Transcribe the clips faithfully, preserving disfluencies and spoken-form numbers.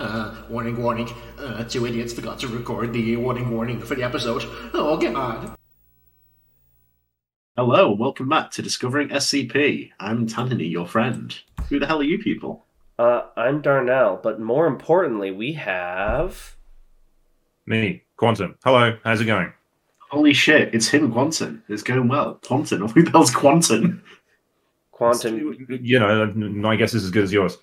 Uh, warning, warning. Uh, two idiots forgot to record the warning, warning for the episode. Oh, God. Hello, welcome back to Discovering S C P. I'm Tanini, your friend. Who the hell are you people? Uh, I'm Darnell, but more importantly, we have... Me, Quantum. Hello, how's it going? Holy shit, it's him, Quantum. It's going well. Quantum, who the hell's Quantum? Quantum. You know, my guess is as good as yours.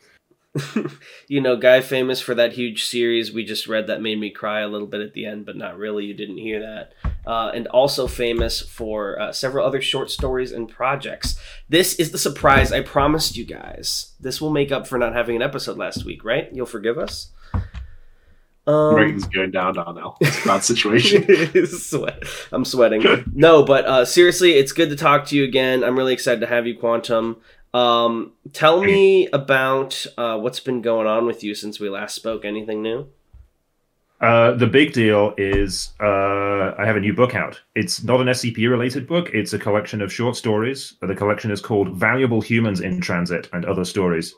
You know, guy famous for that huge series we just read that made me cry a little bit at the end, but not really, you didn't hear that. Uh, and also famous for uh, several other short stories and projects. This is the surprise I promised you guys. This will make up for not having an episode last week, right? You'll forgive us? Um, Rating's going down now, now. It's a bad situation. Sweat. I'm sweating. No, but uh, seriously, it's good to talk to you again. I'm really excited to have you, Quantum. Um, tell me about uh, what's been going on with you since we last spoke. Anything new? Uh, the big deal is uh, I have a new book out. It's not an S C P-related book. It's a collection of short stories. The collection is called Valuable Humans in Transit and Other Stories.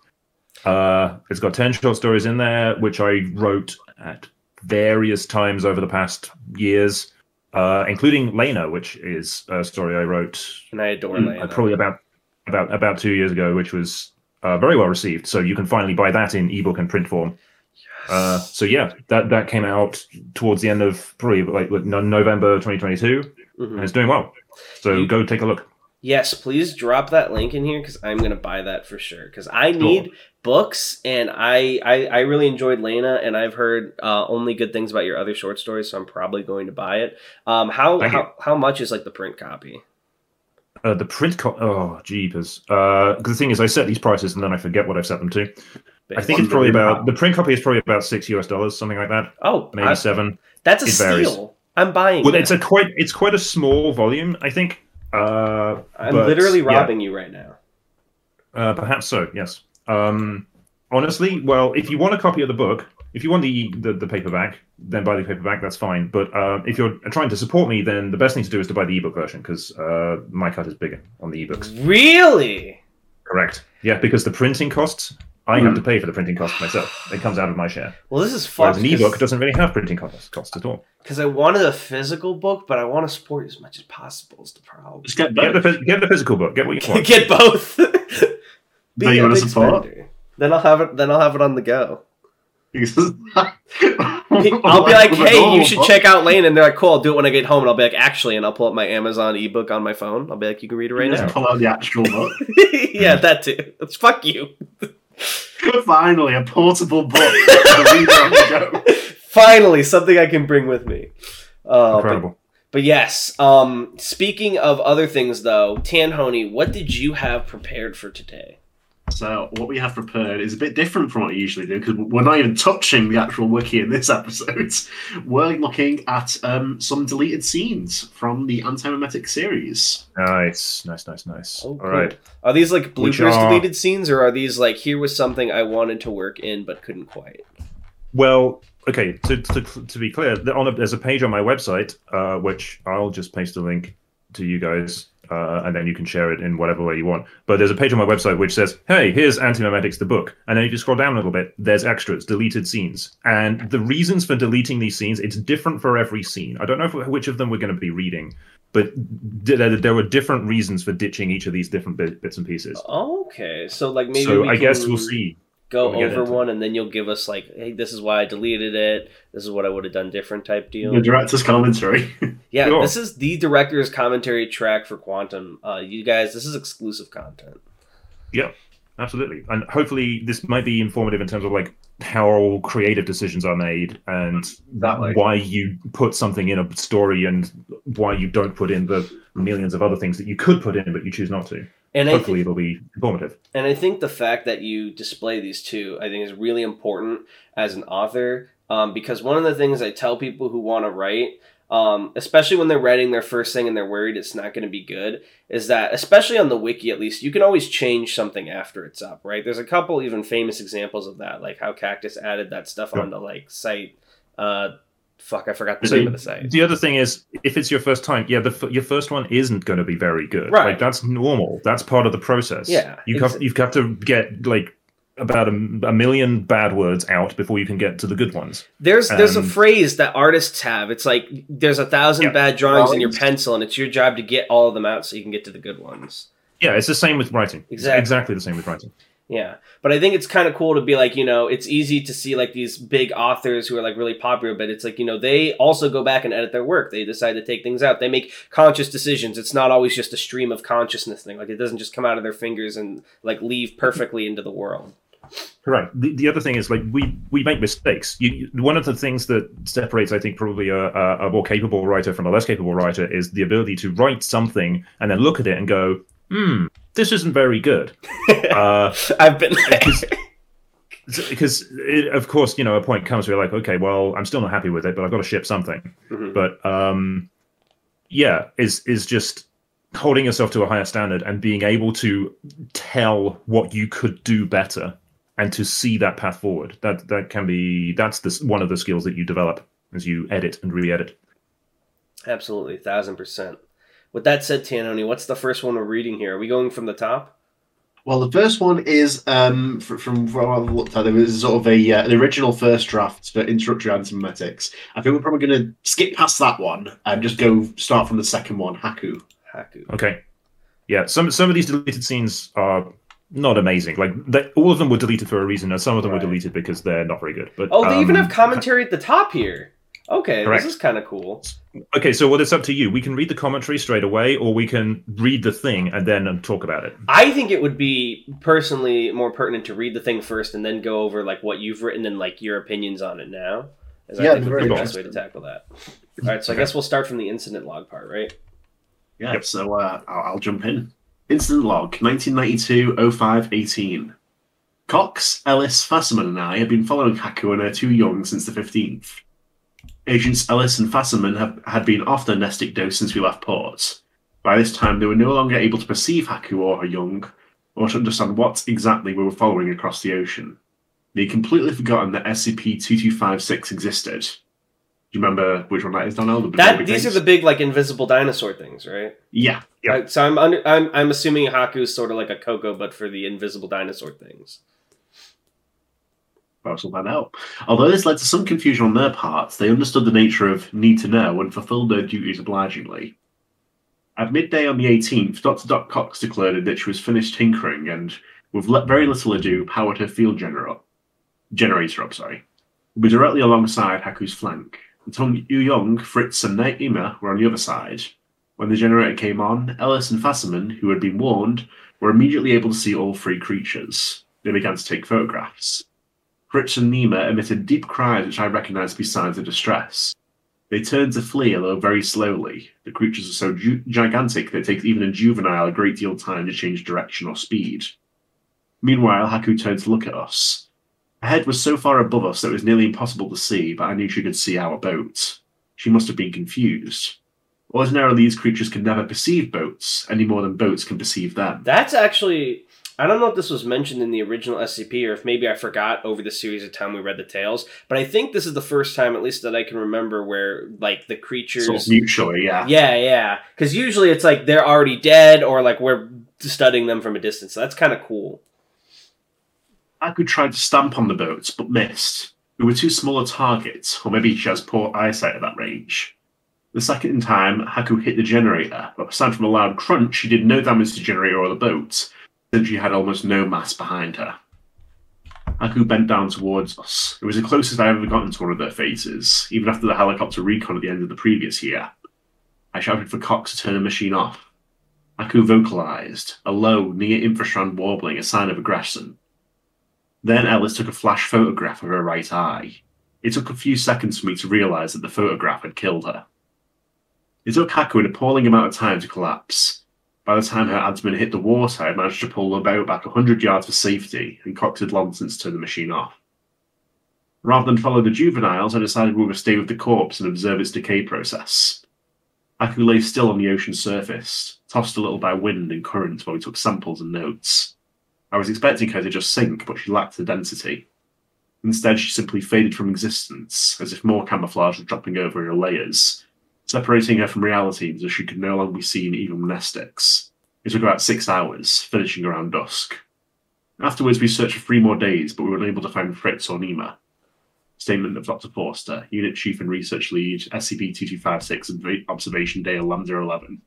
Uh, it's got ten short stories in there, which I wrote at various times over the past years, uh, including Lena, which is a story I wrote. And I adore mm, Lena. Probably about about about two years ago, which was uh, very well received. So you can finally buy that in ebook and print form. Yes. Uh, so yeah, that, that came out towards the end of probably like November twenty twenty-two, mm-hmm. and it's doing well. So you- go take a look. Yes, please drop that link in here because I'm going to buy that for sure. Because I need cool. books, and I, I, I really enjoyed Lena, and I've heard uh, only good things about your other short stories, so I'm probably going to buy it. Um, how how, how much is like the print copy? Uh, the print copy? Oh, jeepers. Because uh, the thing is, I set these prices, and then I forget what I've set them to. Basically. I think it's probably about... The print copy is probably about six U S dollars, something like that. Oh. Maybe I, seven. That's a it steal. Varies. I'm buying Well, that. it's a quite it's quite a small volume, I think. Uh, I'm but, literally robbing yeah. you right now. Uh, perhaps so, yes. Um, honestly, well, if you want a copy of the book, if you want the, the, the paperback, then buy the paperback, that's fine. But uh, if you're trying to support me, then the best thing to do is to buy the ebook version, because uh, my cut is bigger on the ebooks. Really? Correct. Yeah, because the printing costs, I mm. have to pay for the printing costs myself. It comes out of my share. Well, this is fun. Whereas an ebook doesn't really have printing costs, costs at all. Because I wanted a physical book, but I want to support you as much as possible. Is the problem. Just get, get, the, get the physical book. Get what you want. Get both. Be you want to support? Spender. Then I'll have it. Then I'll have it on the go. I'll be like, hey, you should check out Lane, and they're like, cool, I'll do it when I get home, and I'll be like, actually, and I'll pull up my Amazon ebook on my phone. I'll be like, you can read it right you now. Just pull out the actual book. Yeah, that too. It's fuck you. Finally, a portable book. Finally, something I can bring with me. Uh, Incredible. But, but yes, um, speaking of other things, though, Tanhoney, what did you have prepared for today? So what we have prepared is a bit different from what I usually do, because we're not even touching the actual wiki in this episode. We're looking at um, some deleted scenes from the Anti-Memetic series. Nice, nice, nice, nice. Oh, all cool. right. Are these like bloopers are... deleted scenes, or are these like, here was something I wanted to work in but couldn't quite? Well, okay, to to, to be clear, on a, there's a page on my website, uh, which I'll just paste a link to you guys. Uh, and then you can share it in whatever way you want. But there's a page on my website which says, hey, here's Anti-Memetics, the book. And then if you scroll down a little bit, there's extras, deleted scenes. And the reasons for deleting these scenes, it's different for every scene. I don't know if, which of them we're going to be reading, but there, there were different reasons for ditching each of these different bit, bits and pieces. Okay, so like maybe so we I can guess we'll see. Go we'll over one, and then you'll give us like, hey, this is why I deleted it. This is what I would have done different type deal. The director's commentary. Yeah, cool. This is the director's commentary track for Quantum. Uh, you guys, this is exclusive content. Yeah, absolutely. And hopefully this might be informative in terms of like how creative decisions are made and that way. Why you put something in a story and why you don't put in the millions of other things that you could put in but you choose not to. And hopefully I think, it'll be informative. And I think the fact that you display these two, I think, is really important as an author. Um, because one of the things I tell people who want to write, um, especially when they're writing their first thing and they're worried it's not going to be good, is that, especially on the wiki at least, you can always change something after it's up, right? There's a couple even famous examples of that, like how Cactus added that stuff yep. onto, like, site... Uh, Fuck, I forgot the so name of the site. The other thing is, if it's your first time, yeah, the f- your first one isn't going to be very good. Right. Like, that's normal. That's part of the process. Yeah. You have, you've got to get, like, about a, a million bad words out before you can get to the good ones. There's um, there's a phrase that artists have. It's like there's a thousand yeah, bad drawings, drawings in your pencil, and it's your job to get all of them out so you can get to the good ones. Yeah, it's the same with writing. Exactly, exactly the same with writing. Yeah, but I think it's kind of cool to be like, you know, it's easy to see like these big authors who are like really popular, but it's like, you know, they also go back and edit their work. They decide to take things out. They make conscious decisions. It's not always just a stream of consciousness thing. Like it doesn't just come out of their fingers and like leave perfectly into the world. Right. The, the other thing is like we, we make mistakes. You, one of the things that separates, I think, probably a, a more capable writer from a less capable writer is the ability to write something and then look at it and go, hmm, this isn't very good. Uh, I've been because, of course, you know, a point comes where you're like, okay, well, I'm still not happy with it, but I've got to ship something. Mm-hmm. But um, yeah, is is just holding yourself to a higher standard and being able to tell what you could do better and to see that path forward. That that can be that's this one of the skills that you develop as you edit and re-edit. Absolutely, a thousand percent. With that said, Tanini, what's the first one we're reading here? Are we going from the top? Well, the first one is, um, from, from what I've looked at, there was sort of a, uh, an original first draft for Introductory Anti-Memetics. I think we're probably going to skip past that one and just go start from the second one, Haku. Haku. Okay. Yeah, some some of these deleted scenes are not amazing. Like they, all of them were deleted for a reason, and some of them right. were deleted because they're not very good. But, oh, they um, even have commentary at the top here. Okay, correct. This is kind of cool. Okay, so well, it's up to you. We can read the commentary straight away, or we can read the thing and then talk about it. I think it would be personally more pertinent to read the thing first and then go over like what you've written and like your opinions on it now. As yeah, I think would be the best way to tackle that. All right, so okay. I guess we'll start from the incident log part, right? Yeah, yep. so uh, I'll, I'll jump in. Incident log, nineteen ninety-two oh five eighteen. Cox, Ellis, Fasserman and I have been following Haku and her two young since the fifteenth. Agents Ellis and Fasserman have, had been off their nestic dose since we left port. By this time, they were no longer able to perceive Haku or her young, or to understand what exactly we were following across the ocean. They had completely forgotten that S C P twenty-two fifty-six existed. Do you remember which one that is, Darnell? That, these things? Are the big, like, invisible dinosaur things, right? Yeah. Yep. Right, so I'm, under, I'm I'm assuming Haku is sort of like a Coco, but for the invisible dinosaur things. We'll find out. Although this led to some confusion on their part, they understood the nature of need to know and fulfilled their duties obligingly. At midday on the eighteenth, Doctor Doc Cox declared that she was finished tinkering and, with very little ado, powered her field gener- generator up. Sorry, we were directly alongside Haku's flank. Tong Young, Fritz, and Nima were on the other side. When the generator came on, Ellis and Fasserman, who had been warned, were immediately able to see all three creatures. They began to take photographs. Fritz and Nima emitted deep cries which I recognised to be signs of distress. They turned to flee, although very slowly. The creatures are so ju- gigantic that it takes even a juvenile a great deal of time to change direction or speed. Meanwhile, Haku turned to look at us. Her head was so far above us that it was nearly impossible to see, but I knew she could see our boat. She must have been confused. Ordinarily, these creatures can never perceive boats, any more than boats can perceive them. That's actually... I don't know if this was mentioned in the original S C P or if maybe I forgot over the series of time we read the tales, but I think this is the first time, at least that I can remember, where like the creatures... Sort of mutually, yeah. Yeah, yeah. Because usually it's like they're already dead or like we're studying them from a distance. So that's kind of cool. Aku tried to stamp on the boats, but missed. We were too small a target, or maybe she has poor eyesight at that range. The second time, Haku hit the generator, but aside from a loud crunch, she did no damage to the generator or the boat, since she had almost no mass behind her. Haku bent down towards us. It was the closest I ever gotten to one of their faces, even after the helicopter recon at the end of the previous year. I shouted for Cox to turn the machine off. Haku vocalised, a low, near-infrasound warbling, a sign of aggression. Then Ellis took a flash photograph of her right eye. It took a few seconds for me to realise that the photograph had killed her. It took Haku an appalling amount of time to collapse. By the time her abdomen hit the water, I managed to pull the boat back one hundred yards for safety, and Cox had long since turned the machine off. Rather than follow the juveniles, I decided we would stay with the corpse and observe its decay process. Haku lay still on the ocean surface, tossed a little by wind and current while we took samples and notes. I was expecting her to just sink, but she lacked the density. Instead, she simply faded from existence, as if more camouflage was dropping over her layers, separating her from reality until she could no longer be seen even with nestics. It took about six hours, finishing around dusk. Afterwards, we searched for three more days, but we were unable to find Fritz or Nima. Statement of Doctor Forster, Unit Chief and Research Lead, S C P twenty-two fifty-six, Observation Day Lambda eleven.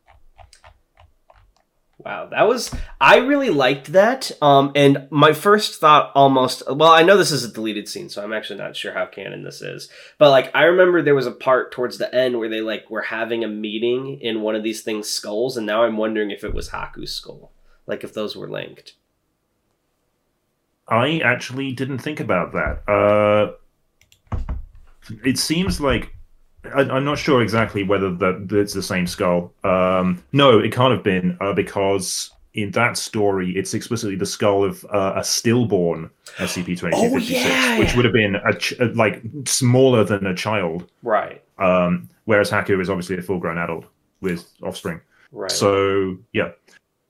Wow, that was... I really liked that, um, and my first thought almost... Well, I know this is a deleted scene, so I'm actually not sure how canon this is. But, like, I remember there was a part towards the end where they, like, were having a meeting in one of these things' skulls, and now I'm wondering if it was Haku's skull. Like, if those were linked. I actually didn't think about that. Uh... It seems like... I, I'm not sure exactly whether that it's the same skull. Um, no, it can't have been, uh, because in that story, it's explicitly the skull of uh, a stillborn S C P twenty-two fifty-six, oh, yeah. which would have been a ch- like smaller than a child. Right. Um, whereas Haku is obviously a full-grown adult with offspring. Right. So, yeah.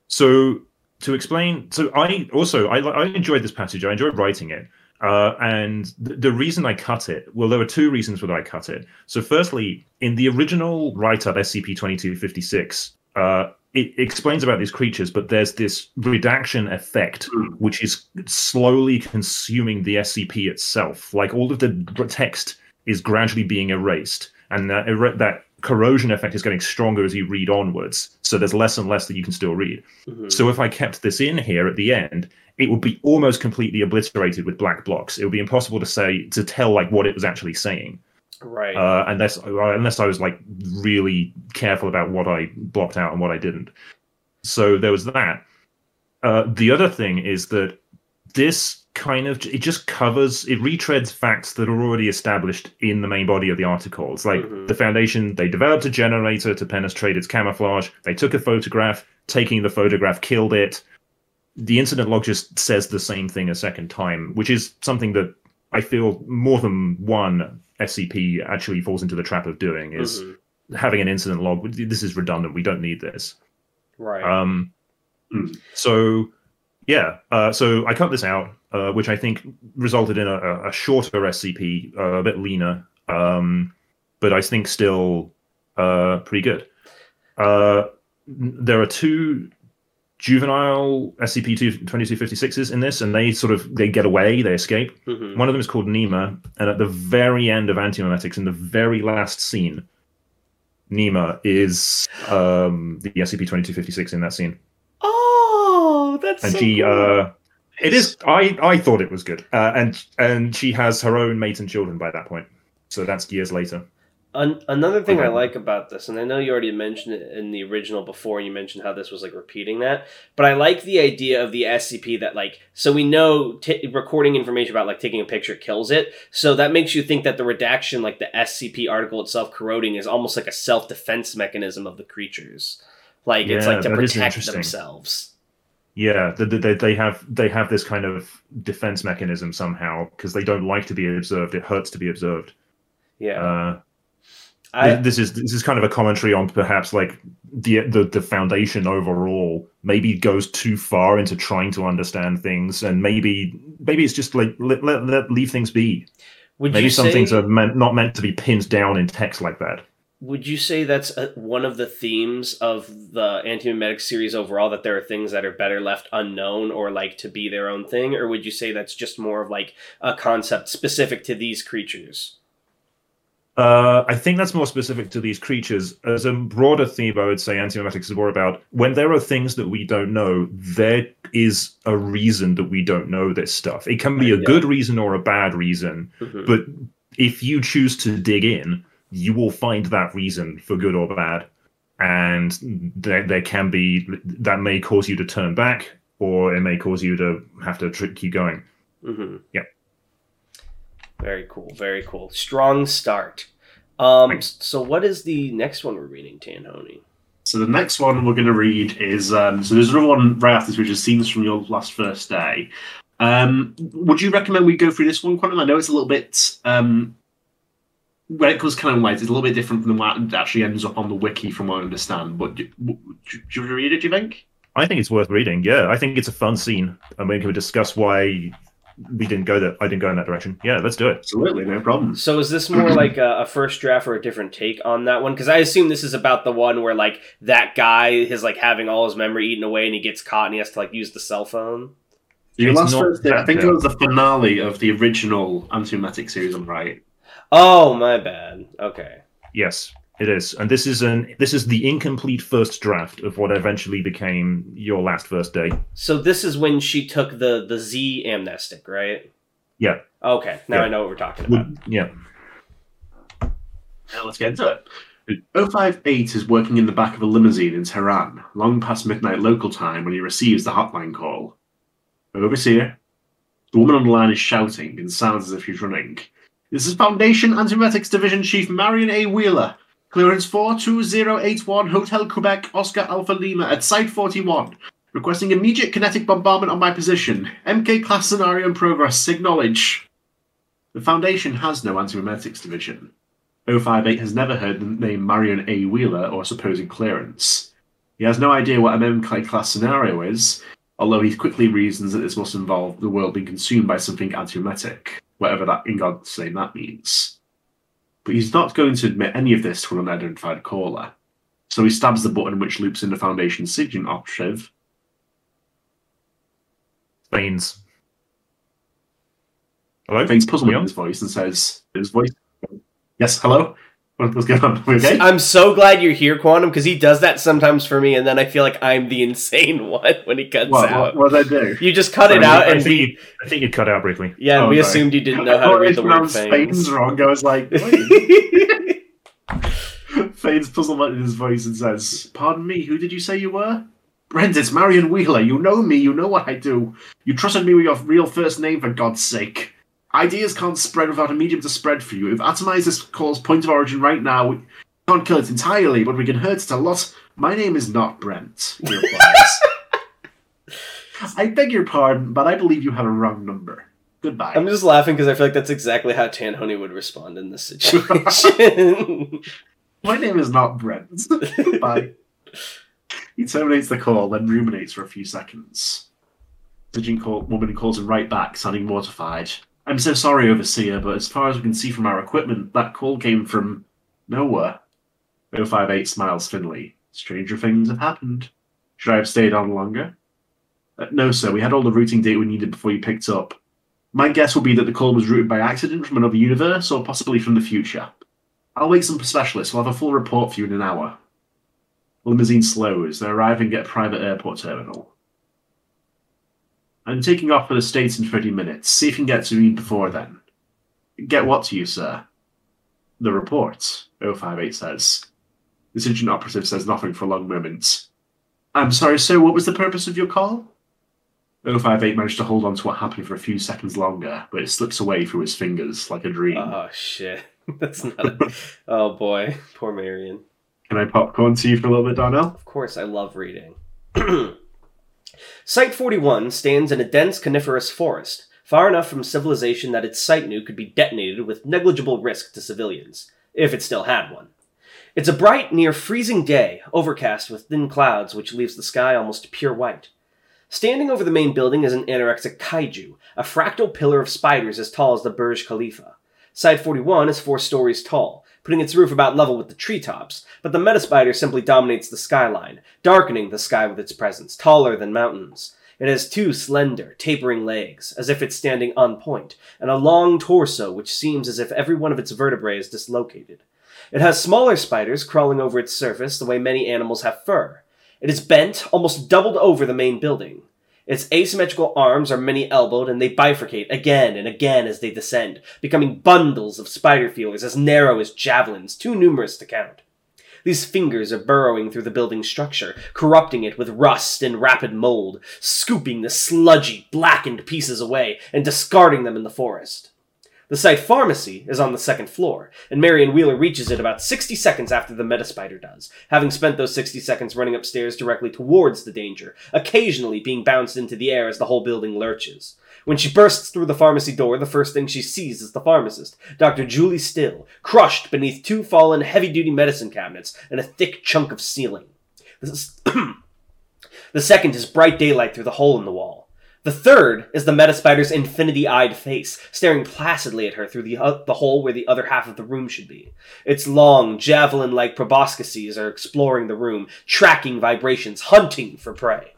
So, to explain... So, I also... I, I enjoyed this passage. I enjoyed writing it. Uh, and th- the reason I cut it, well, there were two reasons why I cut it. So firstly, in the original write-up, S C P twenty-two fifty-six, uh, it explains about these creatures, but there's this redaction effect, which is slowly consuming the S C P itself. Like, all of the text is gradually being erased, and that, er- that corrosion effect is getting stronger as you read onwards. So there's less and less that you can still read. Mm-hmm. So if I kept this in here at the end... it would be almost completely obliterated with black blocks. It would be impossible to say to tell like what it was actually saying, right? Uh, unless unless I was like really careful about what I blocked out and what I didn't. So there was that. Uh, the other thing is that this kind of it just covers it retreads facts that are already established in the main body of the article. It's like mm-hmm. the Foundation, they developed a generator to penetrate its camouflage. They took a photograph. Taking the photograph killed it. The incident log just says the same thing a second time, which is something that I feel more than one S C P actually falls into the trap of doing, is mm-hmm. having an incident log. This is redundant. We don't need this. Right. Um, so, yeah. Uh, so I cut this out, uh, which I think resulted in a, a shorter S C P, uh, a bit leaner, um, but I think still uh, pretty good. Uh, there are two... juvenile S C P twenty-two fifty-sixes in this, and they sort of they get away, they escape. Mm-hmm. One of them is called Nima, and at the very end of Anti-Memetics, in the very last scene, Nima is um, the S C P twenty-two fifty-six in that scene. Oh, that's and so she, cool. Uh, it is. I, I thought it was good, uh, and and she has her own mate and children by that point. So that's years later. An- another thing okay. I like about this, and I know you already mentioned it in the original before, and you mentioned how this was like repeating that, but I like the idea of the S C P that like, so we know t- recording information about like taking a picture kills it, so that makes you think that the redaction, like the S C P article itself corroding, is almost like a self-defense mechanism of the creatures. Like yeah, it's like to protect themselves. Yeah, they, they, they have they have this kind of defense mechanism somehow, because they don't like to be observed. It hurts to be observed. Yeah. Uh, I, this is this is kind of a commentary on perhaps like the, the the Foundation overall maybe goes too far into trying to understand things, and maybe maybe it's just like let, let, let leave things be. Would maybe you some say, things are meant, not meant to be pinned down in text like that. Would you say that's a, one of the themes of the Anti-Memetic series overall, that there are things that are better left unknown or like to be their own thing, or would you say that's just more of like a concept specific to these creatures? Uh, I think that's more specific to these creatures. As a broader theme, I would say Anti-Memetics is more about when there are things that we don't know, there is a reason that we don't know this stuff. It can be a yeah. good reason or a bad reason, mm-hmm. but if you choose to dig in, you will find that reason for good or bad. And there, there can be, that may cause you to turn back, or it may cause you to have to tr- keep going. Mm-hmm. Yeah. Very cool, very cool. Strong start. Um, so what is the next one we're reading, Tanhoney? So the next one we're going to read is... Um, so there's another one right after this, which is Scenes from Your Last First Day. Um, would you recommend we go through this one, Quantum? I know it's a little bit... Um, when it comes canon-wise, it's a little bit different from what it actually ends up on the wiki, from what I understand. But do, do, do you read it, do you think? I think it's worth reading, yeah. I think it's a fun scene. I mean, can we discuss why... We didn't go that. I didn't go in that direction. Yeah, let's do it. Absolutely, no problem. So, is this more like a, a first draft or a different take on that one? Because I assume this is about the one where like that guy is like having all his memory eaten away, and he gets caught, and he has to like use the cell phone. Your Last First Day, I think it was the finale of the original Anti-Memetic series, I'm right. Oh, my bad. Okay. Yes, it is. And this is an this is the incomplete first draft of what eventually became Your Last First Day. So this is when she took the, the Z amnestic, right? Yeah. Okay, now yeah. I know what we're talking about. We, yeah. Now let's get into it. oh five eight is working in the back of a limousine in Tehran, long past midnight local time, when he receives the hotline call. Overseer. The woman on the line is shouting and sounds as if she's running. This is Foundation Anti-Memetics Division Chief Marion A. Wheeler. Clearance four two zero eight one Hotel Quebec Oscar Alpha Lima at Site forty-one. Requesting immediate kinetic bombardment on my position. M K class scenario in progress. Acknowledge. The Foundation has no Anti-Memetics Division. oh five eight has never heard the name Marion A. Wheeler or supposed clearance. He has no idea what an M K class scenario is, although he quickly reasons that this must involve the world being consumed by something anti-memetic, whatever that in God's name that means. But he's not going to admit any of this to an unidentified caller, so he stabs the button which loops in the Foundation's signature operative. Fane's. Hello? Fane's puzzled with his voice and says, his voice... Yes, hello? What's going on? Okay? I'm so glad you're here, Quantum, because he does that sometimes for me, and then I feel like I'm the insane one when he cuts what, out. What did I do? You just cut I it mean, out, I and think we, you, I think you cut out briefly. Yeah, oh, we sorry. assumed you didn't know how to read the word Fane's wrong. I was like, wait. Fane's puzzled in his voice and says, "Pardon me, who did you say you were?" "Brent, it's Marion Wheeler. You know me. You know what I do. You trusted me with your real first name, for God's sake. Ideas can't spread without a medium to spread for you. We've atomized this call's point of origin right now. We can't kill it entirely, but we can hurt it a lot. My name is not Brent," he replies. "I beg your pardon, but I believe you have a wrong number. Goodbye." I'm just laughing because I feel like that's exactly how Tanhoney would respond in this situation. "My name is not Brent. Goodbye." He terminates the call, then ruminates for a few seconds. The woman calls him right back, sounding mortified. "I'm so sorry, Overseer, but as far as we can see from our equipment, that call came from nowhere." oh five eight smiles thinly. "Stranger things have happened. Should I have stayed on longer?" Uh, no, sir. We had all the routing data we needed before you picked up. My guess would be that the call was routed by accident from another universe, or possibly from the future. I'll wake some specialists. We'll have a full report for you in an hour." The limousine slows. They're arriving at a private airport terminal. "I'm taking off for the States in thirty minutes. See if you can get to me before then." "Get what to you, sir?" "The report," oh five eight says. The Sigint operative says nothing for a long moment. "I'm sorry, sir, what was the purpose of your call?" oh five eight managed to hold on to what happened for a few seconds longer, but it slips away through his fingers like a dream. Oh, shit. That's not a... Oh, boy. Poor Marion. Can I popcorn to you for a little bit, Darnell? Of course, I love reading. Site forty-one stands in a dense coniferous forest, far enough from civilization that its site nuke could be detonated with negligible risk to civilians, if it still had one. It's a bright, near-freezing day, overcast with thin clouds which leaves the sky almost pure white. Standing over the main building is an anorexic kaiju, a fractal pillar of spiders as tall as the Burj Khalifa. Site forty-one is four stories tall, putting its roof about level with the treetops, but the Metaspider simply dominates the skyline, darkening the sky with its presence, taller than mountains. It has two slender, tapering legs, as if it's standing on point, and a long torso which seems as if every one of its vertebrae is dislocated. It has smaller spiders crawling over its surface the way many animals have fur. It is bent, almost doubled over the main building. Its asymmetrical arms are many-elbowed, and they bifurcate again and again as they descend, becoming bundles of spider feelers as narrow as javelins, too numerous to count. These fingers are burrowing through the building's structure, corrupting it with rust and rapid mold, scooping the sludgy, blackened pieces away and discarding them in the forest. The site pharmacy is on the second floor, and Marion Wheeler reaches it about sixty seconds after the Metaspider does, having spent those sixty seconds running upstairs directly towards the danger, occasionally being bounced into the air as the whole building lurches. When she bursts through the pharmacy door, the first thing she sees is the pharmacist, Doctor Julie Still, crushed beneath two fallen heavy-duty medicine cabinets and a thick chunk of ceiling. The second is bright daylight through the hole in the wall. The third is the Metaspider's infinity-eyed face, staring placidly at her through the, uh, the hole where the other half of the room should be. Its long, javelin-like proboscises are exploring the room, tracking vibrations, hunting for prey.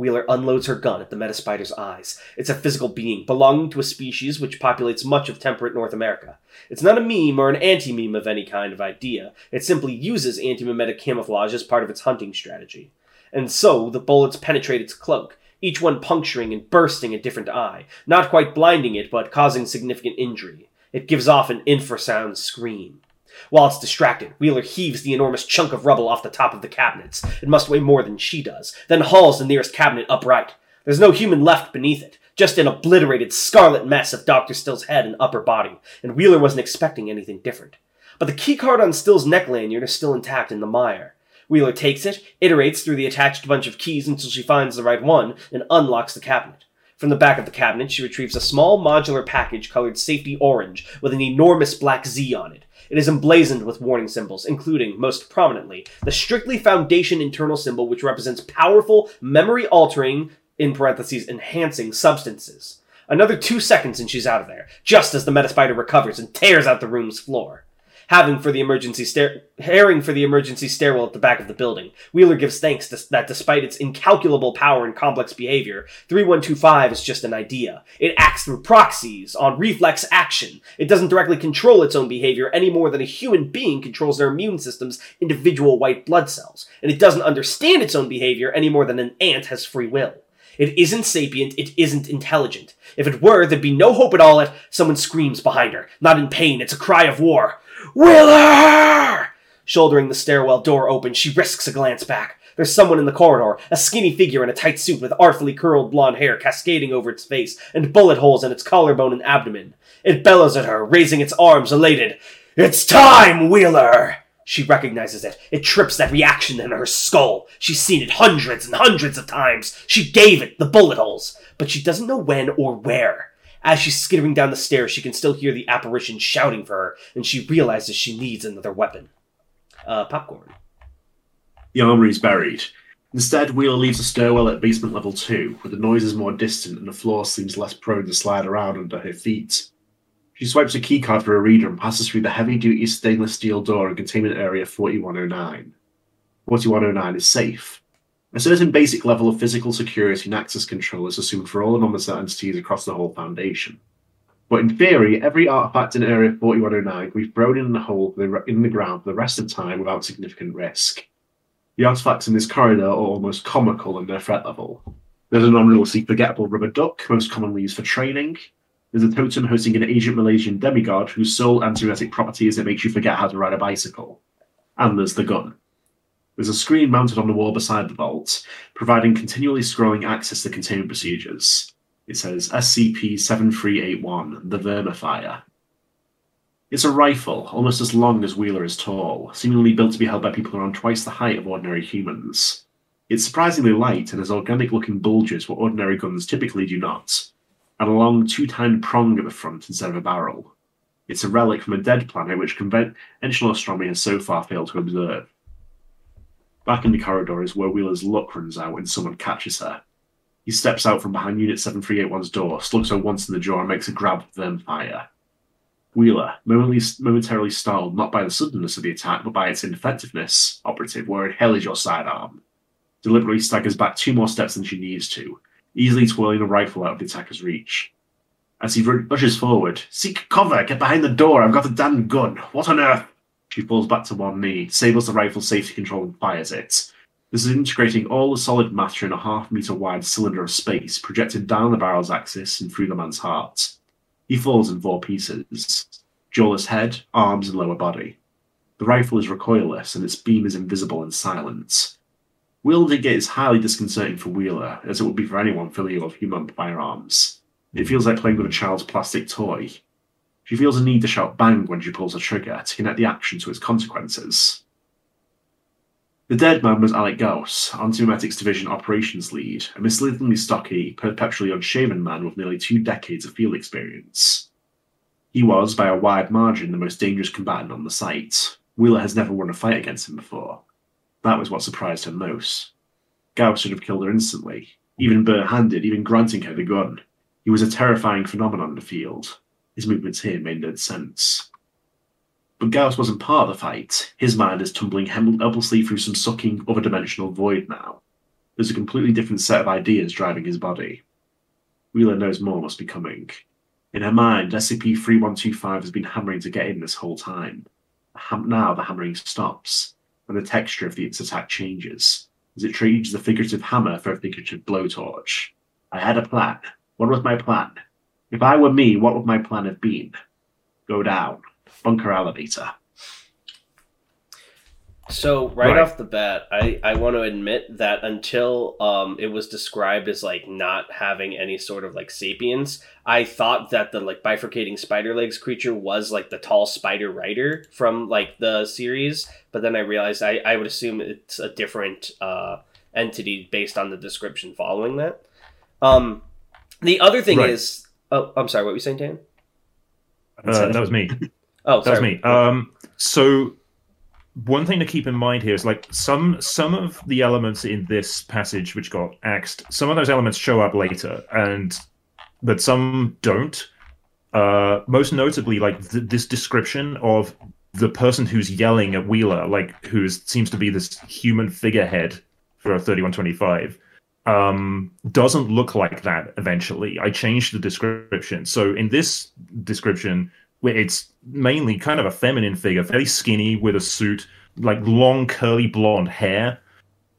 Wheeler unloads her gun at the Metaspider's eyes. It's a physical being, belonging to a species which populates much of temperate North America. It's not a meme or an anti-meme of any kind of idea. It simply uses anti-memetic camouflage as part of its hunting strategy. And so, the bullets penetrate its cloak, each one puncturing and bursting a different eye, not quite blinding it, but causing significant injury. It gives off an infrasound scream. While it's distracted, Wheeler heaves the enormous chunk of rubble off the top of the cabinets. It must weigh more than she does, then hauls the nearest cabinet upright. There's no human left beneath it, just an obliterated, scarlet mess of Doctor Still's head and upper body, and Wheeler wasn't expecting anything different. But the keycard on Still's neck lanyard is still intact in the mire. Wheeler takes it, iterates through the attached bunch of keys until she finds the right one, and unlocks the cabinet. From the back of the cabinet, she retrieves a small modular package colored safety orange with an enormous black Z on it. It is emblazoned with warning symbols, including, most prominently, the strictly Foundation internal symbol which represents powerful, memory-altering, in parentheses, enhancing substances. Another two seconds and she's out of there, just as the Metaspider recovers and tears out the room's floor. Having for the emergency stair- Herring for the emergency stairwell at the back of the building, Wheeler gives thanks to- that despite its incalculable power and complex behavior, thirty-one twenty-five is just an idea. It acts through proxies, on reflex action. It doesn't directly control its own behavior any more than a human being controls their immune system's individual white blood cells, and it doesn't understand its own behavior any more than an ant has free will. It isn't sapient, it isn't intelligent. If it were, there'd be no hope at all at- Someone screams behind her. Not in pain, it's a cry of war. Wheeler! Shouldering the stairwell door open, she risks a glance back. There's someone in the corridor, a skinny figure in a tight suit with artfully curled blonde hair cascading over its face and bullet holes in its collarbone and abdomen. It bellows at her, raising its arms, elated. It's time, Wheeler! She recognizes it. It trips that reaction in her skull. She's seen it hundreds and hundreds of times. She gave it the bullet holes, but she doesn't know when or where. As she's skittering down the stairs, she can still hear the apparition shouting for her, and she realizes she needs another weapon. Uh, popcorn. The armory is buried. Instead, Wheeler leaves a stairwell at basement level two, where the noise is more distant and the floor seems less prone to slide around under her feet. She swipes a keycard for a reader and passes through the heavy-duty stainless steel door in containment area forty-one oh nine. forty-one oh nine is safe. A certain basic level of physical security and access control is assumed for all anomalous entities across the whole Foundation. But in theory, every artifact in Area forty-one oh nine can be thrown in a hole in the ground for the rest of time without significant risk. The artifacts in this corridor are almost comical in their threat level. There's an ominously forgettable rubber duck, most commonly used for training. There's a totem hosting an ancient Malaysian demigod whose sole anti-memetic property is it makes you forget how to ride a bicycle. And there's the gun. There's a screen mounted on the wall beside the vault, providing continually scrolling access to containment procedures. It says S C P seven three eight one, the Vermifier. It's a rifle, almost as long as Wheeler is tall, seemingly built to be held by people around twice the height of ordinary humans. It's surprisingly light and has organic-looking bulges where ordinary guns typically do not, and a long two-tined prong at the front instead of a barrel. It's a relic from a dead planet which conventional astronomy has so far failed to observe. Back in the corridor is where Wheeler's luck runs out when someone catches her. He steps out from behind Unit seven three eight one's door, slugs her once in the jaw and makes a grab for them fire. Wheeler, momentarily startled not by the suddenness of the attack, but by its ineffectiveness, operative word, hell is your sidearm. Deliberately staggers back two more steps than she needs to, easily twirling a rifle out of the attacker's reach. As he rushes forward, seek cover, get behind the door, I've got a damn gun, what on earth? She falls back to one knee, disables the rifle's safety control and fires it. This is integrating all the solid matter in a half-meter-wide cylinder of space, projected down the barrel's axis and through the man's heart. He falls in four pieces. Jawless head, arms, and lower body. The rifle is recoilless, and its beam is invisible and silent. Wielding it is highly disconcerting for Wheeler, as it would be for anyone familiar with human firearms. It feels like playing with a child's plastic toy. She feels a need to shout bang when she pulls her trigger to connect the action to its consequences. The dead man was Alec Gauss, Anti-Memetics Division Operations Lead, a misleadingly stocky, perpetually unshaven man with nearly two decades of field experience. He was, by a wide margin, the most dangerous combatant on the site. Wheeler has never won a fight against him before. That was what surprised her most. Gauss should have killed her instantly, even bare-handed, even granting her the gun. He was a terrifying phenomenon in the field. His movements here made no sense. But Gauss wasn't part of the fight. His mind is tumbling helplessly through some sucking, other-dimensional void now. There's a completely different set of ideas driving his body. Wheeler knows more must be coming. In her mind, S C P thirty-one twenty-five has been hammering to get in this whole time. Now the hammering stops, and the texture of the its attack changes, as it trades the figurative hammer for a figurative blowtorch. I had a plan. What was my plan? If I were me, what would my plan have been? Go down. Bunker elevator. So right, right off the bat, I, I want to admit that until um it was described as like not having any sort of like sapience, I thought that the like bifurcating spider legs creature was like the tall spider rider from like the series. But then I realized I, I would assume it's a different uh entity based on the description following that. Um, the other thing right. is, oh, I'm sorry, what were you saying, Dan? Uh, that was me. oh, sorry. That was me. Um, so. One thing to keep in mind here is like some some of the elements in this passage which got axed, some of those elements show up later, and but some don't. Uh, most notably, like th- this description of the person who's yelling at Wheeler, like who is, seems to be this human figurehead for thirty-one twenty-five, um, doesn't look like that eventually. I changed the description. So in this description, it's mainly kind of a feminine figure, very skinny with a suit, like long curly blonde hair.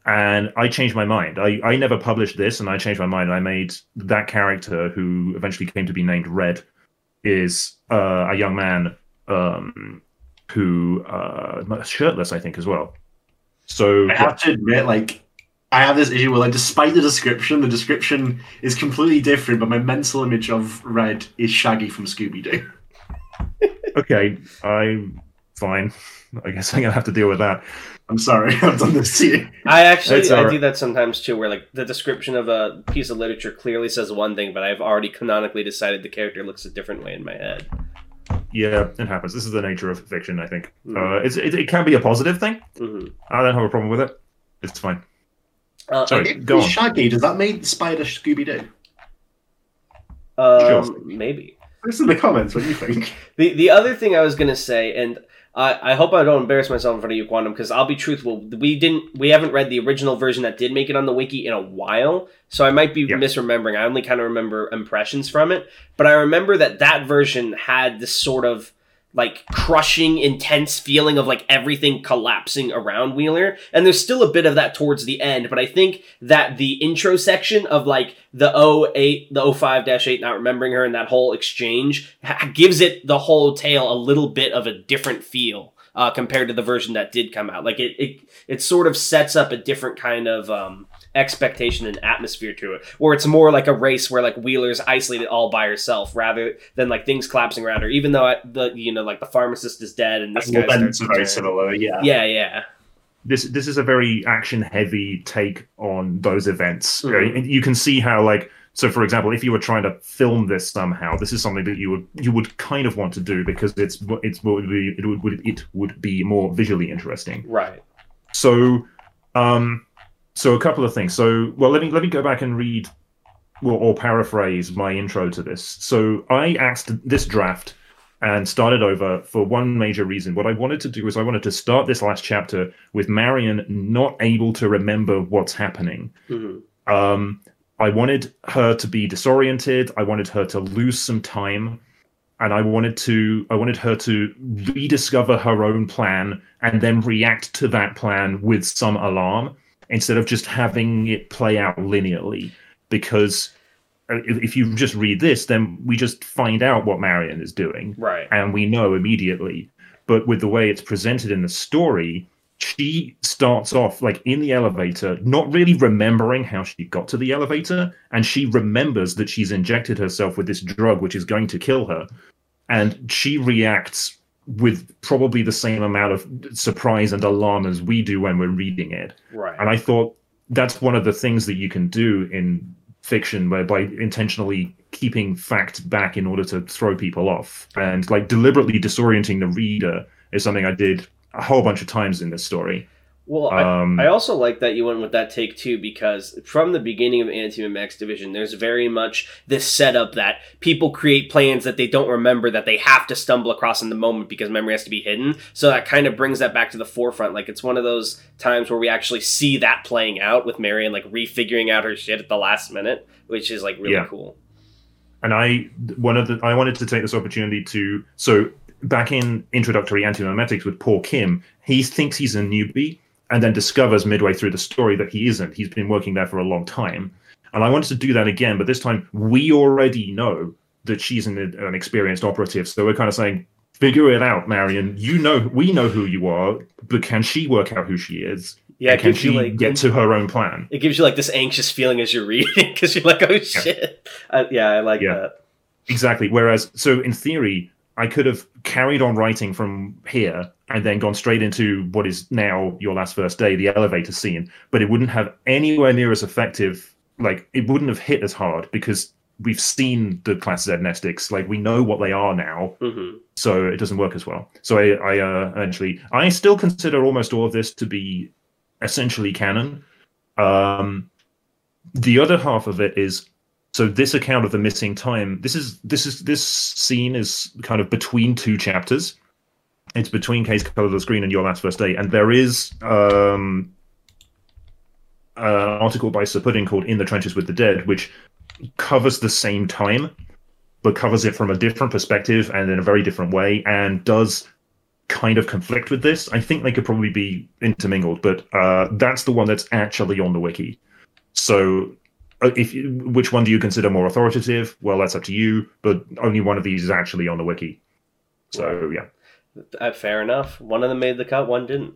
And I changed my mind. I, I never published this, and I changed my mind. I made that character, who eventually came to be named Red, is uh, a young man um, who uh, shirtless, I think, as well. So I have to admit, like, I have this issue where, like, despite the description, the description is completely different. But my mental image of Red is Shaggy from Scooby-Doo. Okay, I'm fine. I guess I'm gonna have to deal with that. I'm sorry, I've done this to you. I actually I right. do that sometimes too, where like the description of a piece of literature clearly says one thing, but I've already canonically decided the character looks a different way in my head. Yeah, it happens. This is the nature of fiction, I think. Mm-hmm. Uh, it's, it, it can be a positive thing. Mm-hmm. I don't have a problem with it. It's fine. Uh, sorry, go on. Shaggy, does that make the spider Scooby-Doo? Um, sure. Maybe. This in the comments, what do you think? the the other thing I was going to say, and I, I hope I don't embarrass myself in front of you, Quantum, because I'll be truthful, we didn't we haven't read the original version that did make it on the wiki in a while, so I might be yep. misremembering. I only kind of remember impressions from it, but I remember that that version had this sort of like crushing, intense feeling of like everything collapsing around Wheeler. And there's still a bit of that towards the end, but I think that the intro section of like the oh eight, the oh five dash eight not remembering her and that whole exchange ha- gives it the whole tale a little bit of a different feel uh, compared to the version that did come out. Like it, it, it sort of sets up a different kind of um, expectation and atmosphere to it, where it's more like a race where like Wheeler's isolated all by herself rather than like things collapsing around her, even though I, the you know like the pharmacist is dead and this guy starts very similar. yeah yeah yeah this this is a very action heavy take on those events. Mm-hmm. Right? And you can see how, like, so for example, if you were trying to film this somehow, this is something that you would you would kind of want to do, because it's it's what would be it would it would be more visually interesting, right? So um So a couple of things. So, well, let me let me go back and read, well, or paraphrase my intro to this. So I axed this draft and started over for one major reason. What I wanted to do is I wanted to start this last chapter with Marion not able to remember what's happening. Mm-hmm. Um, I wanted her to be disoriented. I wanted her to lose some time. And I wanted to, I wanted her to rediscover her own plan and then react to that plan with some alarm, instead of just having it play out linearly. Because if you just read this, then we just find out what Marion is doing. Right. And we know immediately. But with the way it's presented in the story, she starts off like in the elevator, not really remembering how she got to the elevator. And she remembers that she's injected herself with this drug, which is going to kill her. And she reacts with probably the same amount of surprise and alarm as we do when we're reading it. Right. And I thought that's one of the things that you can do in fiction, whereby intentionally keeping fact back in order to throw people off. And like deliberately disorienting the reader is something I did a whole bunch of times in this story. Well, um, I, I also like that you went with that take, too, because from the beginning of Anti-Memetics Division, there's very much this setup that people create plans that they don't remember, that they have to stumble across in the moment because memory has to be hidden. So that kind of brings that back to the forefront. Like, it's one of those times where we actually see that playing out with Marion, like, refiguring out her shit at the last minute, which is, like, really yeah. cool. And I, one of the, I wanted to take this opportunity to... So, back in Introductory Anti-Memetics with poor Kim, he thinks he's a newbie, and then discovers midway through the story that he isn't. He's been working there for a long time. And I wanted to do that again, but this time we already know that she's an, an experienced operative. So we're kind of saying, figure it out, Marion. You know, we know who you are, but can she work out who she is? Yeah, and can she like, get to her own plan? It gives you like this anxious feeling as you're reading, because you're like, oh, shit. Yeah, I, yeah, I like yeah. that. Exactly. Whereas, so in theory, I could have carried on writing from here and then gone straight into what is now Your Last First Day, the elevator scene, but it wouldn't have anywhere near as effective, like, it wouldn't have hit as hard because we've seen the Class Z nestics, like, we know what they are now, mm-hmm. so it doesn't work as well. So I, I uh, actually, I still consider almost all of this to be essentially canon. Um, the other half of it is, so this account of the missing time, this is this is this scene is kind of between two chapters. It's between Case Colorless Green and Your Last First Day, and there is um, an article by Sir Pudding called In the Trenches with the Dead, which covers the same time, but covers it from a different perspective and in a very different way, and does kind of conflict with this. I think they could probably be intermingled, but uh, that's the one that's actually on the wiki. So if which one do you consider more authoritative? Well, that's up to you, but only one of these is actually on the wiki. So, yeah. Uh, fair enough. One of them made the cut, one didn't.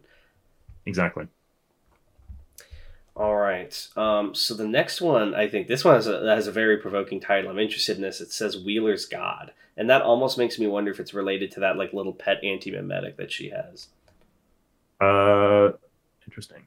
Exactly. All right. Um, so the next one, I think this one has a, has a very provoking title. I'm interested in this. It says Wheeler's God, and that almost makes me wonder if it's related to that like little pet anti-memetic that she has. Uh, interesting.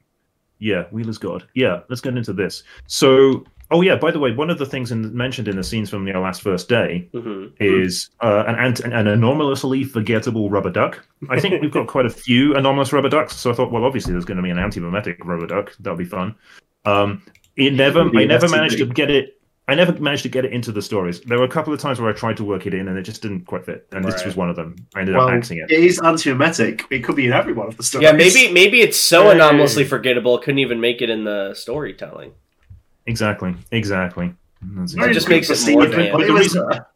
Yeah, Wheeler's God. Yeah, let's get into this. So, oh yeah, by the way, one of the things in, mentioned in the scenes from Your Last First Day mm-hmm. is uh, an, an an anomalously forgettable rubber duck. I think we've got quite a few anomalous rubber ducks, so I thought, well, obviously there's going to be an anti-memetic rubber duck. That'll be fun. Um, it never, I never managed to get it. I never managed to get it into the stories. There were a couple of times where I tried to work it in, and it just didn't quite fit. And right. this was one of them. I ended well, up axing it. It is anti-memetic. It could be in every one of the stories. Yeah, maybe maybe it's so hey. Anomalously forgettable it couldn't even make it in the storytelling. Exactly, exactly. That's exactly. It just makes it more than but, but,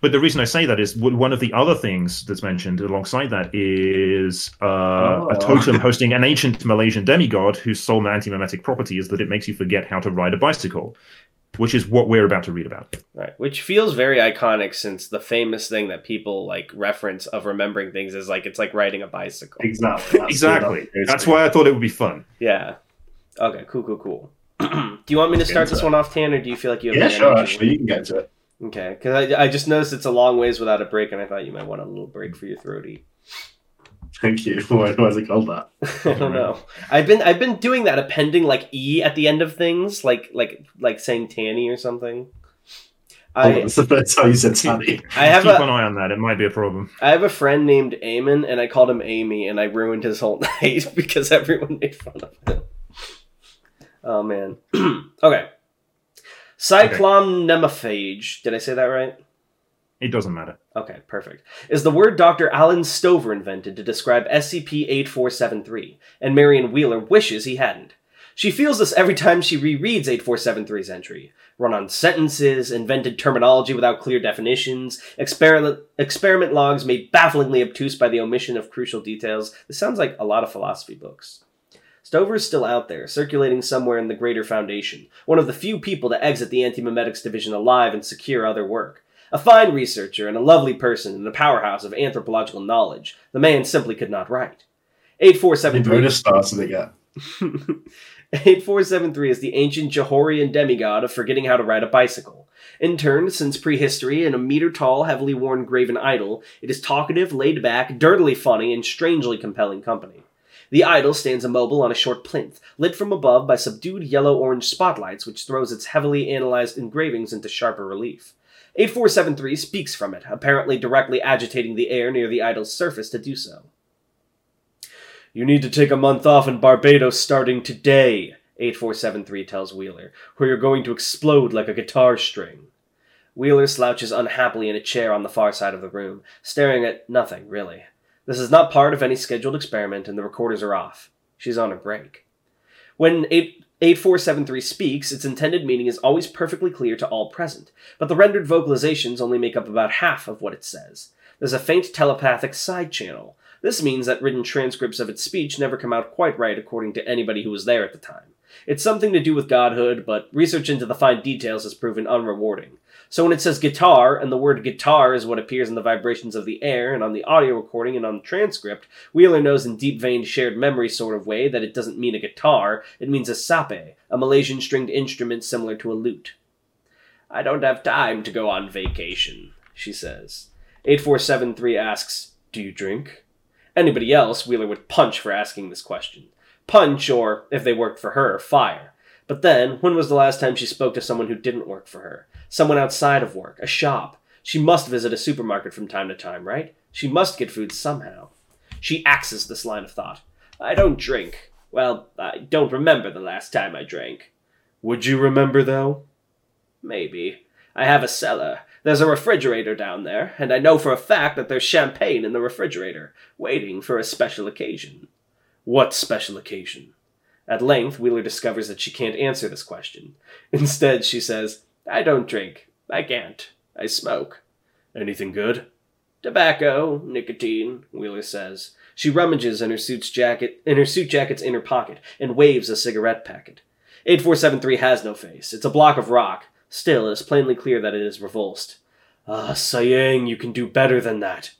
but the reason I say that is one of the other things that's mentioned alongside that is uh, oh. a totem hosting an ancient Malaysian demigod whose sole anti-memetic property is that it makes you forget how to ride a bicycle, which is what we're about to read about. Right, which feels very iconic since the famous thing that people like reference of remembering things is like it's like riding a bicycle. Exactly, that's exactly. That's why I thought it would be fun. Yeah. Okay, cool, cool, cool. Do you want me to start this one off, Tan, or do you feel like you have yeah, sure, actually, you can get to it. Okay, because I, I just noticed it's a long ways without a break, and I thought you might want a little break for your throaty. Thank you. Why is it called that? I don't know. I've been I've been doing that, appending like E at the end of things, like like like saying Tanny or something. I, that's the first time you said Tanny. I have Keep a, an eye on that. It might be a problem. I have a friend named Eamon, and I called him Amy, and I ruined his whole night because everyone made fun of him. Oh, man. Okay. Cyclomnemophage. Did I say that right? It doesn't matter. Okay, perfect. Is the word Doctor Alan Stover invented to describe S C P eighty-four seventy-three, and Marion Wheeler wishes he hadn't. She feels this every time she rereads eighty-four seventy-three's entry. Run-on sentences, invented terminology without clear definitions, experiment, experiment logs made bafflingly obtuse by the omission of crucial details. This sounds like a lot of philosophy books. Stover's still out there, circulating somewhere in the Greater Foundation, one of the few people to exit the Anti-Memetics Division alive and secure other work. A fine researcher and a lovely person and a powerhouse of anthropological knowledge, the man simply could not write. eighty-four seventy-three... bonus stars that they get. eighty-four seventy-three is the ancient Johorian demigod of forgetting how to ride a bicycle. Interned since prehistory in a meter-tall, heavily-worn graven idol, it is talkative, laid-back, dirtily funny, and strangely compelling company. The idol stands immobile on a short plinth, lit from above by subdued yellow-orange spotlights which throws its heavily analyzed engravings into sharper relief. eighty-four seventy-three speaks from it, apparently directly agitating the air near the idol's surface to do so. You need to take a month off in Barbados starting today, eighty-four seventy-three tells Wheeler, or you're going to explode like a guitar string. Wheeler slouches unhappily in a chair on the far side of the room, staring at nothing, really. This is not part of any scheduled experiment, and the recorders are off. She's on a break. When eight four seven three speaks, its intended meaning is always perfectly clear to all present, but the rendered vocalizations only make up about half of what it says. There's a faint telepathic side channel. This means that written transcripts of its speech never come out quite right according to anybody who was there at the time. It's something to do with godhood, but research into the fine details has proven unrewarding. So when it says guitar, and the word guitar is what appears in the vibrations of the air and on the audio recording and on the transcript, Wheeler knows in deep-veined shared memory sort of way that it doesn't mean a guitar, it means a sape, a Malaysian stringed instrument similar to a lute. I don't have time to go on vacation, she says. eighty-four seventy-three asks, do you drink? Anybody else, Wheeler would punch for asking this question. Punch, or, if they worked for her, fire. But then, when was the last time she spoke to someone who didn't work for her? Someone outside of work, a shop. She must visit a supermarket from time to time, right? She must get food somehow. She axes this line of thought. I don't drink. Well, I don't remember the last time I drank. Would you remember, though? Maybe. I have a cellar. There's a refrigerator down there, and I know for a fact that there's champagne in the refrigerator, waiting for a special occasion. What special occasion? At length, Wheeler discovers that she can't answer this question. Instead, she says, I don't drink. I can't. I smoke. Anything good? Tobacco, nicotine, Wheeler says. She rummages in her suit's jacket, in her suit jacket's inner pocket and waves a cigarette packet. eighty-four seventy-three has no face. It's a block of rock. Still, it is plainly clear that it is revulsed. Ah, Sayang, you can do better than that.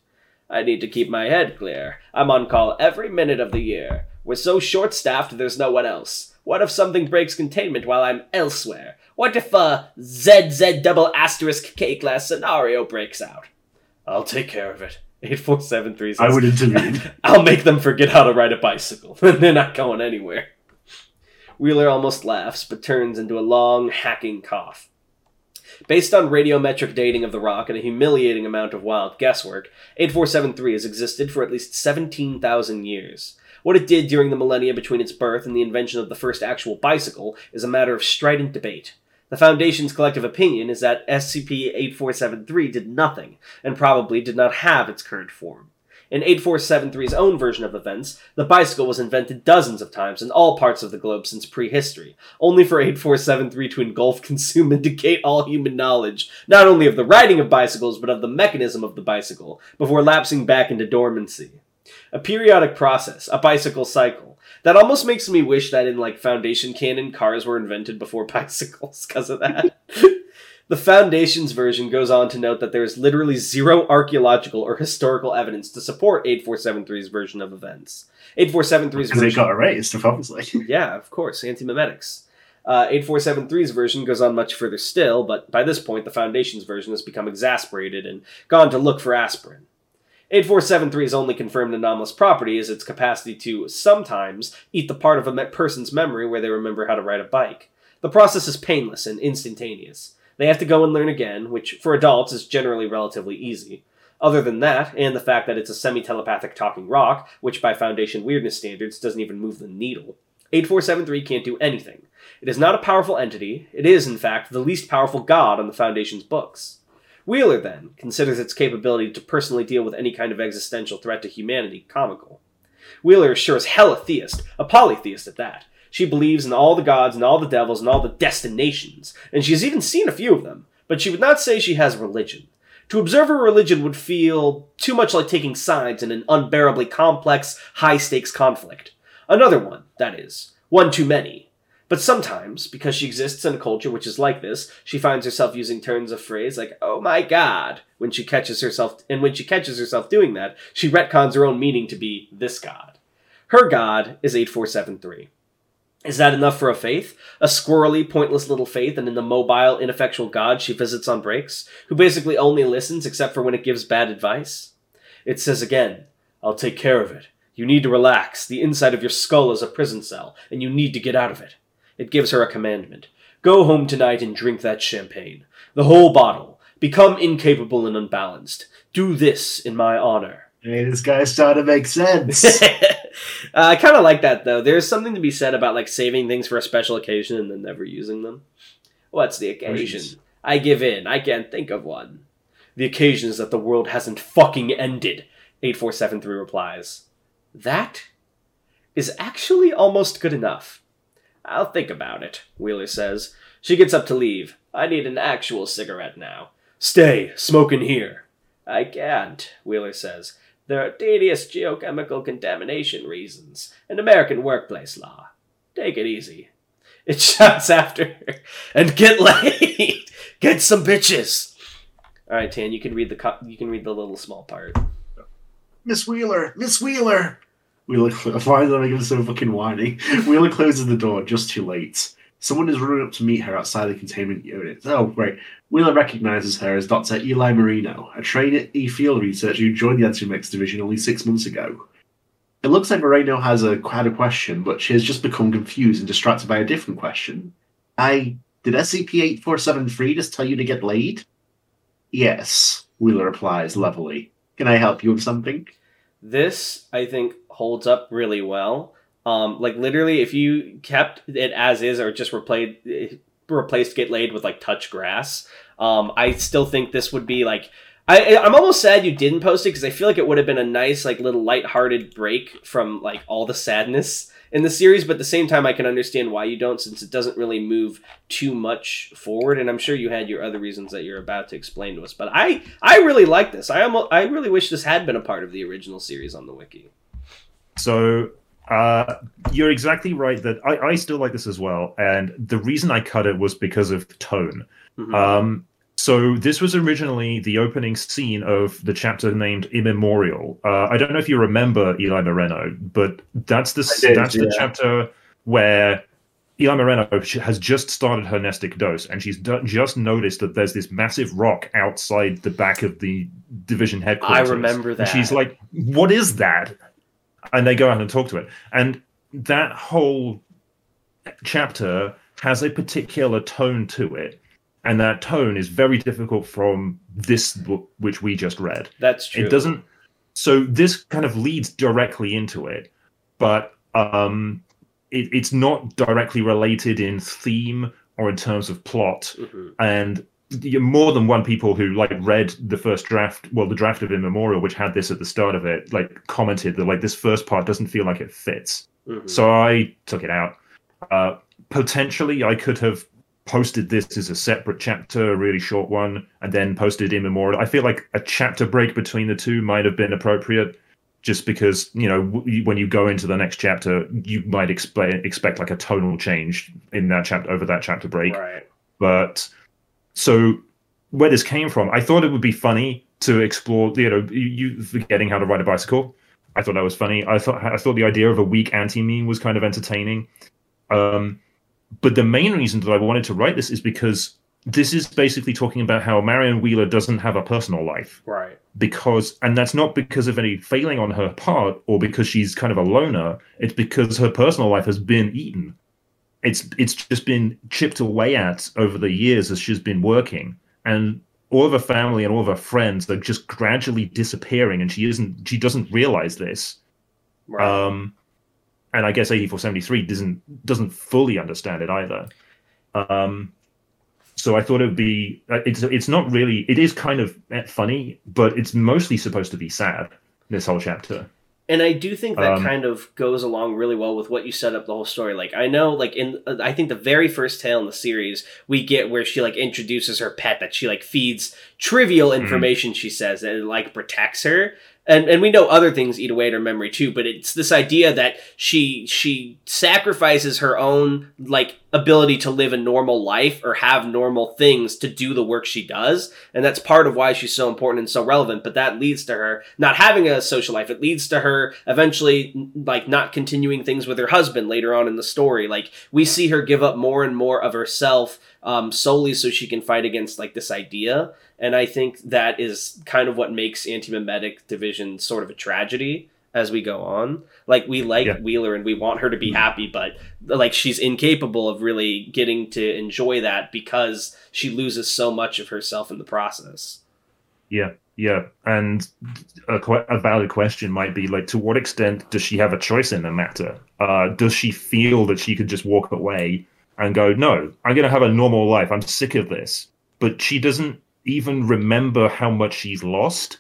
I need to keep my head clear. I'm on call every minute of the year. We're so short-staffed there's no one else. What if something breaks containment while I'm elsewhere? What if a Z Z double asterisk K-class scenario breaks out? I'll take care of it. eighty-four seventy-three says, I would intervene. I'll make them forget how to ride a bicycle. They're not going anywhere. Wheeler almost laughs, but turns into a long, hacking cough. Based on radiometric dating of the rock and a humiliating amount of wild guesswork, eighty-four seventy-three has existed for at least seventeen thousand years. What it did during the millennia between its birth and the invention of the first actual bicycle is a matter of strident debate. The Foundation's collective opinion is that S C P eighty-four seventy-three did nothing, and probably did not have its current form. In eighty-four seventy-three's own version of events, the bicycle was invented dozens of times in all parts of the globe since prehistory, only for eighty-four seventy-three to engulf, consume, and negate all human knowledge, not only of the riding of bicycles, but of the mechanism of the bicycle, before lapsing back into dormancy. A periodic process, a bicycle cycle. That almost makes me wish that in, like, Foundation canon, cars were invented before bicycles, because of that. The Foundation's version goes on to note that there is literally zero archaeological or historical evidence to support eighty-four seventy-three's version of events. eighty-four seventy-three's version... Because they got erased, obviously. Yeah, of course. Anti-memetics. Uh, eighty-four seventy-three's version goes on much further still, but by this point, the Foundation's version has become exasperated and gone to look for aspirin. eighty-four seventy-three's only confirmed anomalous property is its capacity to, sometimes, eat the part of a person's memory where they remember how to ride a bike. The process is painless and instantaneous. They have to go and learn again, which, for adults, is generally relatively easy. Other than that, and the fact that it's a semi-telepathic talking rock, which by Foundation weirdness standards doesn't even move the needle, eighty-four seventy-three can't do anything. It is not a powerful entity. It is, in fact, the least powerful god on the Foundation's books. Wheeler, then, considers its capability to personally deal with any kind of existential threat to humanity comical. Wheeler is sure as hell a theist, a polytheist at that. She believes in all the gods and all the devils and all the destinations, and she has even seen a few of them, but she would not say she has religion. To observe her religion would feel too much like taking sides in an unbearably complex, high-stakes conflict. Another one, that is. One too many. But sometimes, because she exists in a culture which is like this, she finds herself using turns of phrase like, oh my god, when she catches herself, and when she catches herself doing that, she retcons her own meaning to be this god. Her god is eighty-four seventy-three. Is that enough for a faith? A squirrely, pointless little faith in an immobile, ineffectual god she visits on breaks, who basically only listens except for when it gives bad advice? It says again, I'll take care of it. You need to relax. The inside of your skull is a prison cell, and you need to get out of it. It gives her a commandment. Go home tonight and drink that champagne. The whole bottle. Become incapable and unbalanced. Do this in my honor. Hey, this guy's starting to make sense. uh, I kind of like that, though. There's something to be said about like saving things for a special occasion and then never using them. What's the occasion? Jeez. I give in. I can't think of one. The occasion is that the world hasn't fucking ended. eight four seven three replies. That is actually almost good enough. I'll think about it, Wheeler says. She gets up to leave. I need an actual cigarette now. Stay, smoke in here. I can't, Wheeler says. There are tedious geochemical contamination reasons and American workplace law. Take it easy. It shouts after her. And get laid. Get some bitches. All right, Tan, you can read the co- you can read the little small part. Miss Wheeler, Miss Wheeler. Wheeler, why is that making it so fucking whiny? Wheeler closes the door just too late. Someone is running up to meet her outside the containment unit. Oh, great. Wheeler recognizes her as Doctor Eli Moreno, a trained E-Field researcher who joined the Anti-Memetics Division only six months ago. It looks like Moreno has a, had a question, but she has just become confused and distracted by a different question. I, did S C P eight four seven three just tell you to get laid? Yes, Wheeler replies levelly. Can I help you with something? This, I think, holds up really well. Um, like, literally, if you kept it as is or just replayed, replaced Get Laid with, like, Touch Grass, um, I still think this would be, like... I, I'm almost sad you didn't post it, because I feel like it would have been a nice, like, little lighthearted break from, like, all the sadness in the series, but at the same time, I can understand why you don't, since it doesn't really move too much forward, and I'm sure you had your other reasons that you're about to explain to us, but I, I really like this. I almost, I really wish this had been a part of the original series on the wiki. So... Uh, you're exactly right that I, I still like this as well, and the reason I cut it was because of tone. Mm-hmm. Um, so this was originally the opening scene of the chapter named Immemorial. Uh, I don't know if you remember Eli Moreno, but that's the did, that's yeah. the chapter where Eli Moreno has just started her nestic dose, and she's d- just noticed that there's this massive rock outside the back of the division headquarters. I remember that. And she's like, what is that? And they go out and talk to it. And that whole chapter has a particular tone to it. And that tone is very difficult from this book, which we just read. That's true. It doesn't. So this kind of leads directly into it. But um, it, it's not directly related in theme or in terms of plot. Mm-hmm. And more than one people who like read the first draft, well, the draft of Immemorial, which had this at the start of it, like commented that like this first part doesn't feel like it fits. Mm-hmm. So I took it out. Uh, potentially, I could have posted this as a separate chapter, a really short one, and then posted Immemorial. I feel like a chapter break between the two might have been appropriate, just because you know w- when you go into the next chapter, you might expect expect like a tonal change in that chapter over that chapter break, right. But. So where this came from, I thought it would be funny to explore, you know, you forgetting how to ride a bicycle. I thought that was funny. I thought I thought the idea of a weak anti-meme was kind of entertaining. Um, but the main reason that I wanted to write this is because this is basically talking about how Marion Wheeler doesn't have a personal life. Right. Because, and that's not because of any failing on her part or because she's kind of a loner. It's because her personal life has been eaten. It's it's just been chipped away at over the years as she's been working, and all of her family and all of her friends are just gradually disappearing, and she isn't she doesn't realize this, right. um, and I guess eighty-four seventy-three doesn't doesn't fully understand it either. Um, so I thought it'd be it's it's not really it is kind of funny, but it's mostly supposed to be sad. This whole chapter. And I do think that um, kind of goes along really well with what you set up the whole story. Like, I know, like, in, I think the very first tale in the series, we get where she, like, introduces her pet that she, like, feeds trivial information, mm-hmm. she says, and, like, protects her. And and we know other things eat away at her memory, too, but it's this idea that she she sacrifices her own, like, ability to live a normal life or have normal things to do the work she does, and that's part of why she's so important and so relevant, but that leads to her not having a social life. It leads to her eventually, like, not continuing things with her husband later on in the story. Like, we see her give up more and more of herself um, solely so she can fight against, like, this idea. And I think that is kind of what makes Anti-Memetics Division sort of a tragedy as we go on. Like, we like yeah. Wheeler and we want her to be happy, but, like, she's incapable of really getting to enjoy that because she loses so much of herself in the process. Yeah, yeah. And a, a valid question might be, like, to what extent does she have a choice in the matter? Uh, does she feel that she could just walk away and go, no, I'm going to have a normal life. I'm sick of this. But she doesn't even remember how much she's lost,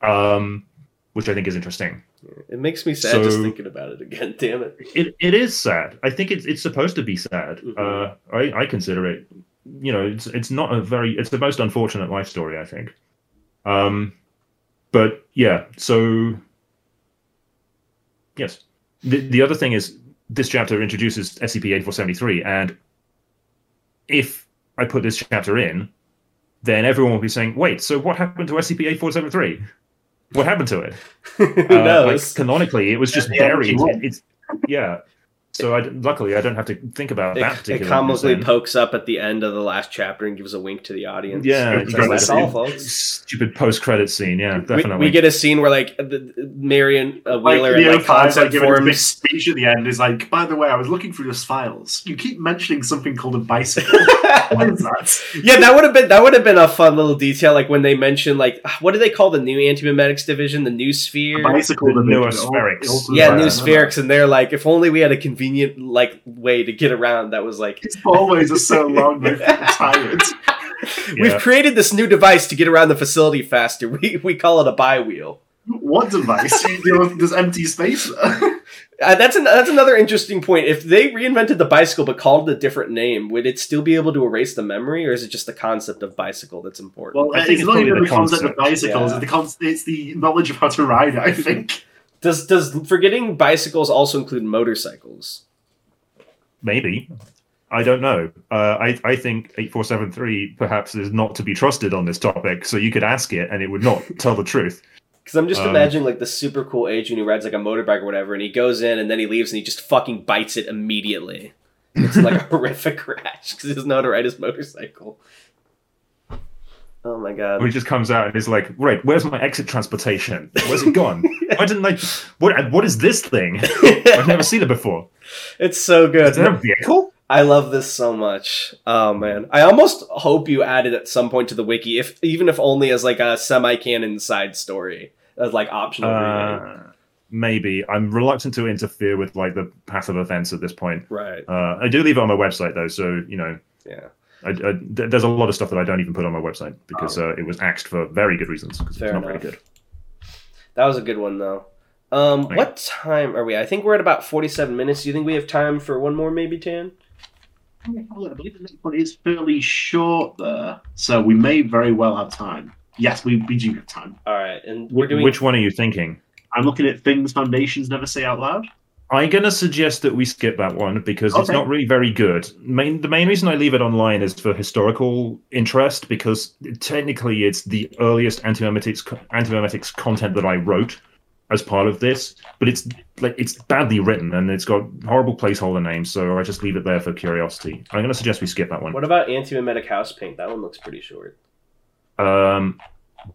um, which I think is interesting. It makes me sad so, just thinking about it again. Damn it! It it is sad. I think it's it's supposed to be sad. Mm-hmm. Uh, I I consider it. You know, it's it's not a very. It's the most unfortunate life story, I think. Um, but yeah. So yes, the the other thing is this chapter introduces S C P eighty-four seventy-three, and if I put this chapter in, then everyone will be saying, "Wait, so what happened to S C P eighty-four seventy-three? What happened to it?" Who uh, knows? Like, canonically, it was just buried. It, it's yeah. So I, luckily, I don't have to think about it, that particular. It comically thing. Pokes up at the end of the last chapter and gives a wink to the audience. Yeah, exactly. That's all, folks. Stupid post-credit scene. Yeah, definitely. We, we get a scene where like the, Marion uh, Wheeler like, and like, concept like, forms. This speech at the end is like, by the way, I was looking through your files. You keep mentioning something called a bicycle. What is that? Yeah, that would have been that would have been a fun little detail. Like when they mention like what do they call the new Anti-Memetics Division? The New Sphere. A bicycle. The, the New Spherics. Yeah, New Spherics, and they're like, if only we had a convenient like way to get around that was like it's always are so long they're tired. Yeah. We've created this new device to get around the facility faster. We we call it a bi-wheel. What device? There's empty space. uh, that's an, that's another interesting point. If they reinvented the bicycle but called it a different name, would it still be able to erase the memory, or is it just the concept of bicycle that's important? Well, I think it's, it's not even the concept, concept of bicycles. Yeah. It's, the concept, it's the knowledge of how to ride. I think. Does does forgetting bicycles also include motorcycles? Maybe. I don't know. Uh, I, I think eighty-four seventy-three perhaps is not to be trusted on this topic, so you could ask it and it would not tell the truth. Because I'm just um, imagining like the super cool agent who rides like a motorbike or whatever, and he goes in and then he leaves and he just fucking bites it immediately. It's like a horrific crash because he doesn't know how to ride his motorcycle. Oh my god! He just comes out and is like, "Right, where's my exit transportation? Where's it gone? Why didn't like what? What is this thing? I've never seen it before." It's so good. Is that a vehicle? I love this so much. Oh man, I almost hope you add it at some point to the wiki, if even if only as like a semi-canon side story, as like optional. Uh, reading. Maybe I'm reluctant to interfere with like the path of events at this point. Right. Uh, I do leave it on my website though, so you know. Yeah. I, I, there's a lot of stuff that I don't even put on my website because oh. uh, it was axed for very good reasons because it's not enough. Very good. That was a good one, though. Um, what time are we? I think we're at about forty-seven minutes. Do you think we have time for one more, maybe, Tan? I believe the next one is fairly short there, so we may very well have time. Yes, we, we do have time. All right, and we're doing. Which one are you thinking? I'm looking at things foundations never say out loud. I'm going to suggest that we skip that one because okay. It's not really very good. Main, the main reason I leave it online is for historical interest because technically it's the earliest anti-memetics, anti-memetics content that I wrote as part of this, but it's like it's badly written and it's got horrible placeholder names, so I just leave it there for curiosity. I'm going to suggest we skip that one. What about anti-memetic house paint? That one looks pretty short. Um,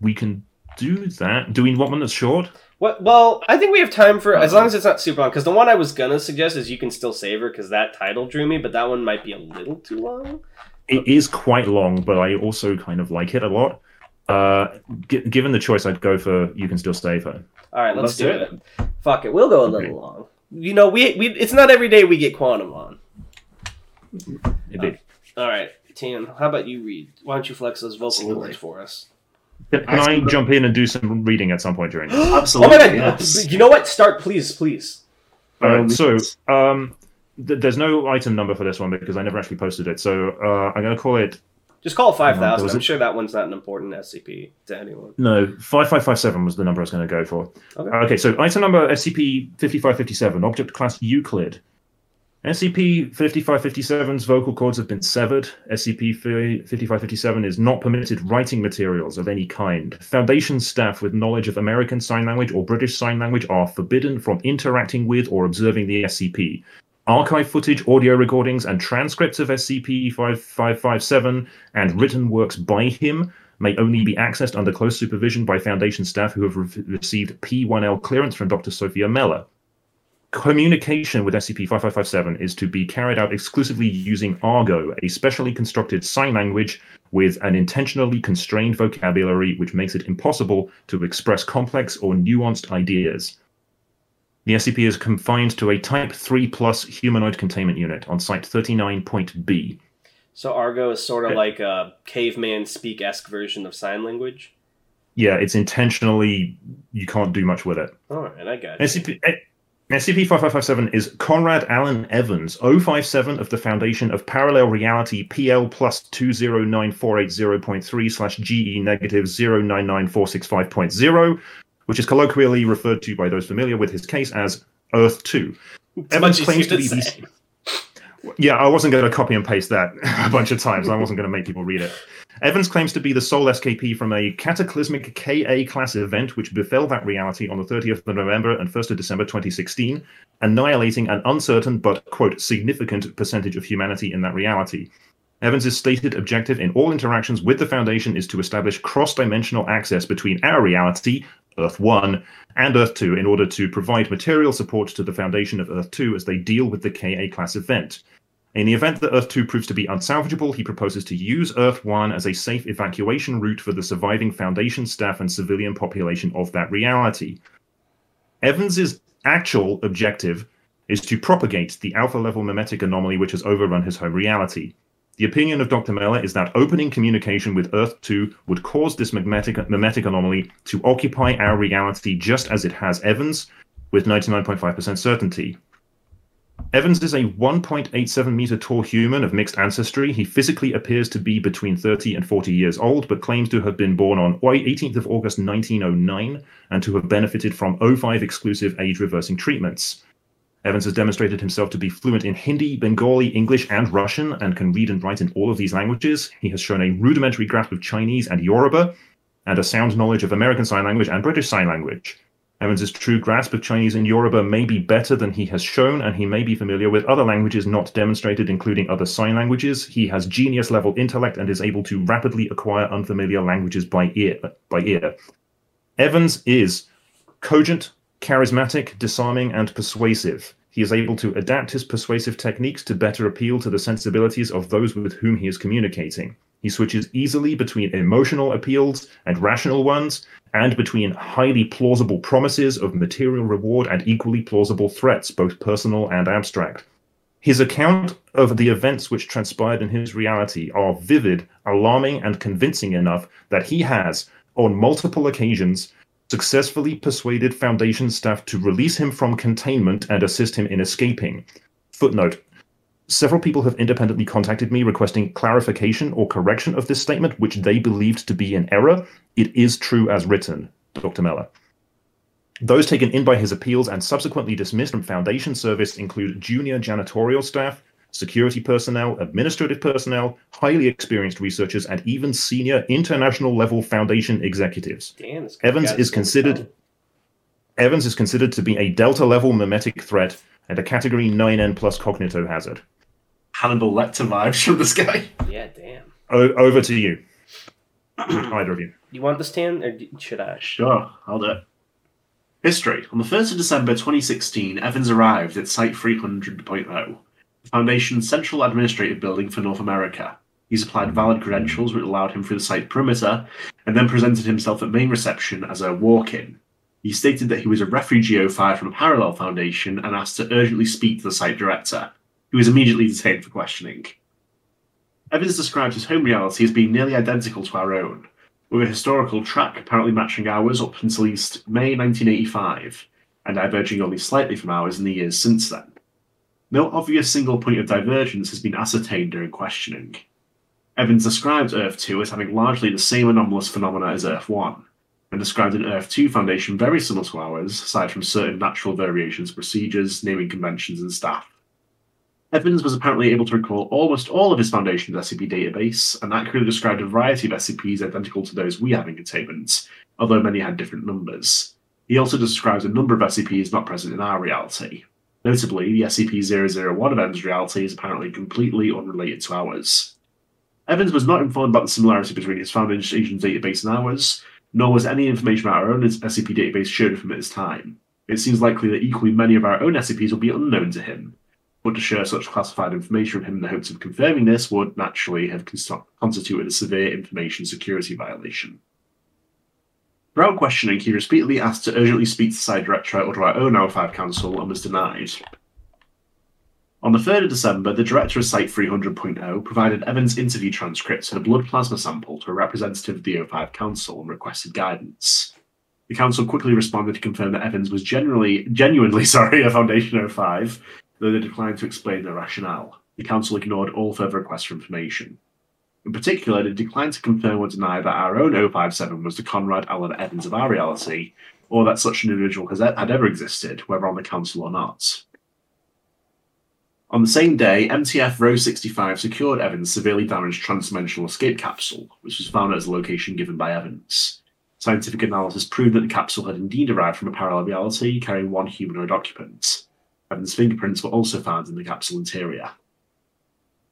we can do that. Do we want one that's short? What, well, I think we have time for, as long as it's not super long, because the one I was going to suggest is You Can Still Save Her, because that title drew me, but that one might be a little too long. It is quite long, but I also kind of like it a lot. Uh, g- given the choice, I'd go for You Can Still Save Her. All right, let's, let's do it. it. Fuck it, we'll go a little okay. long. You know, we we it's not every day we get Quantum on. Indeed. Uh, all right, Tan, how about you read? Why don't you flex those vocal cords for us? Can I jump in and do some reading at some point during this? Absolutely. Oh my god! Yes. You know what? Start, please, please. All right. So, um, th- there's no item number for this one because I never actually posted it. So uh, I'm going to call it. Just call it five thousand. I'm sure that one's not an important S C P to anyone. No, five five five seven was the number I was going to go for. Okay. Okay. So item number S C P fifty-five fifty-seven, object class Euclid. S C P fifty-five fifty-seven's vocal cords have been severed. S C P fifty-five fifty-seven is not permitted writing materials of any kind. Foundation staff with knowledge of American Sign Language or British Sign Language are forbidden from interacting with or observing the S C P. Archive footage, audio recordings, and transcripts of S C P fifty-five fifty-seven and written works by him may only be accessed under close supervision by Foundation staff who have re- received P one L clearance from Doctor Sophia Meller. Communication with S C P fifty-five fifty-seven is to be carried out exclusively using Argo, a specially constructed sign language with an intentionally constrained vocabulary which makes it impossible to express complex or nuanced ideas. The S C P is confined to a Type three plus humanoid containment unit on Site thirty-nine point B. So Argo is sort of it, like a caveman-speak-esque version of sign language? Yeah, it's intentionally... You can't do much with it. All right, I got S C P, it. S C P fifty-five fifty-seven is Conrad Allen Evans, oh five seven of the Foundation of Parallel Reality P L plus two zero nine four eight zero point three slash G E negative zero nine nine four six five point zero, which is colloquially referred to by those familiar with his case as Earth Two. Evans claims to be... The... Yeah, I wasn't going to copy and paste that a bunch of times. I wasn't going to make people read it. Evans claims to be the sole escapee from a cataclysmic K A class event which befell that reality on the thirtieth of November and first of December twenty sixteen, annihilating an uncertain but, quote, significant percentage of humanity in that reality. Evans' stated objective in all interactions with the Foundation is to establish cross-dimensional access between our reality, Earth one, and Earth two in order to provide material support to the Foundation of Earth two as they deal with the K A class event. In the event that Earth two proves to be unsalvageable, he proposes to use Earth one as a safe evacuation route for the surviving Foundation staff and civilian population of that reality. Evans's actual objective is to propagate the alpha-level memetic anomaly which has overrun his home reality. The opinion of Doctor Meller is that opening communication with Earth two would cause this memetic, memetic anomaly to occupy our reality just as it has Evans, with ninety-nine point five percent certainty. Evans is a one point eight seven meter tall human of mixed ancestry. He physically appears to be between thirty and forty years old, but claims to have been born on eighteenth of August nineteen oh nine and to have benefited from oh five exclusive age-reversing treatments. Evans has demonstrated himself to be fluent in Hindi, Bengali, English, and Russian, and can read and write in all of these languages. He has shown a rudimentary grasp of Chinese and Yoruba, and a sound knowledge of American Sign Language and British Sign Language. Evans' true grasp of Chinese and Yoruba may be better than he has shown, and he may be familiar with other languages not demonstrated, including other sign languages. He has genius-level intellect and is able to rapidly acquire unfamiliar languages by ear. By ear. Evans is cogent, charismatic, disarming, and persuasive. He is able to adapt his persuasive techniques to better appeal to the sensibilities of those with whom he is communicating. He switches easily between emotional appeals and rational ones, and between highly plausible promises of material reward and equally plausible threats, both personal and abstract. His account of the events which transpired in his reality are vivid, alarming, and convincing enough that he has, on multiple occasions, successfully persuaded Foundation staff to release him from containment and assist him in escaping. Footnote. Several people have independently contacted me requesting clarification or correction of this statement, which they believed to be in error. It is true as written, Doctor Meller. Those taken in by his appeals and subsequently dismissed from Foundation service include junior janitorial staff, security personnel, administrative personnel, highly experienced researchers, and even senior international-level Foundation executives. Damn, Evans is considered Evans is considered to be a Delta-level memetic threat and a Category nine N plus cognito hazard. Hannibal Lecter vibes from this guy. Yeah, damn. O- over to you. Either of you. You want this, Tan, or should I? Sure, I'll do it. History. On the first of December twenty sixteen, Evans arrived at Site three hundred point zero, the Foundation's central administrative building for North America. He supplied valid credentials which allowed him through the site perimeter, and then presented himself at main reception as a walk-in. He stated that he was a refugee oh five from a parallel Foundation and asked to urgently speak to the site director. He was immediately detained for questioning. Evans described his home reality as being nearly identical to our own, with a historical track apparently matching ours up until at least May nineteen eighty-five, and diverging only slightly from ours in the years since then. No obvious single point of divergence has been ascertained during questioning. Evans described Earth two as having largely the same anomalous phenomena as Earth one, and described an Earth two Foundation very similar to ours, aside from certain natural variations, procedures, naming conventions, and staff. Evans was apparently able to recall almost all of his Foundation's S C P database, and accurately described a variety of S C Ps identical to those we have in containment, although many had different numbers. He also describes a number of S C Ps not present in our reality. Notably, the S C P zero zero one of Evans' reality is apparently completely unrelated to ours. Evans was not informed about the similarity between his Foundation's database and ours, nor was any information about our own S C P database shared with him at his time. It seems likely that equally many of our own S C Ps will be unknown to him. would share such classified information with him in the hopes of confirming this would naturally have constituted a severe information security violation. Throughout questioning, he was repeatedly asked to urgently speak to Site Director or to our own Hour five Council and was denied. On the third of December, the Director of Site three hundred point zero provided Evans' interview transcripts and a blood plasma sample to a representative of the O five Council and requested guidance. The Council quickly responded to confirm that Evans was generally, genuinely sorry, a Foundation O five, though they declined to explain their rationale. The Council ignored all further requests for information. In particular, they declined to confirm or deny that our own O five seven was the Conrad Allen Evans of our reality, or that such an individual has e- had ever existed, whether on the Council or not. On the same day, M T F Row sixty-five secured Evans' severely damaged transdimensional escape capsule, which was found at a location given by Evans. Scientific analysis proved that the capsule had indeed arrived from a parallel reality carrying one humanoid occupant. Evans' fingerprints were also found in the capsule interior.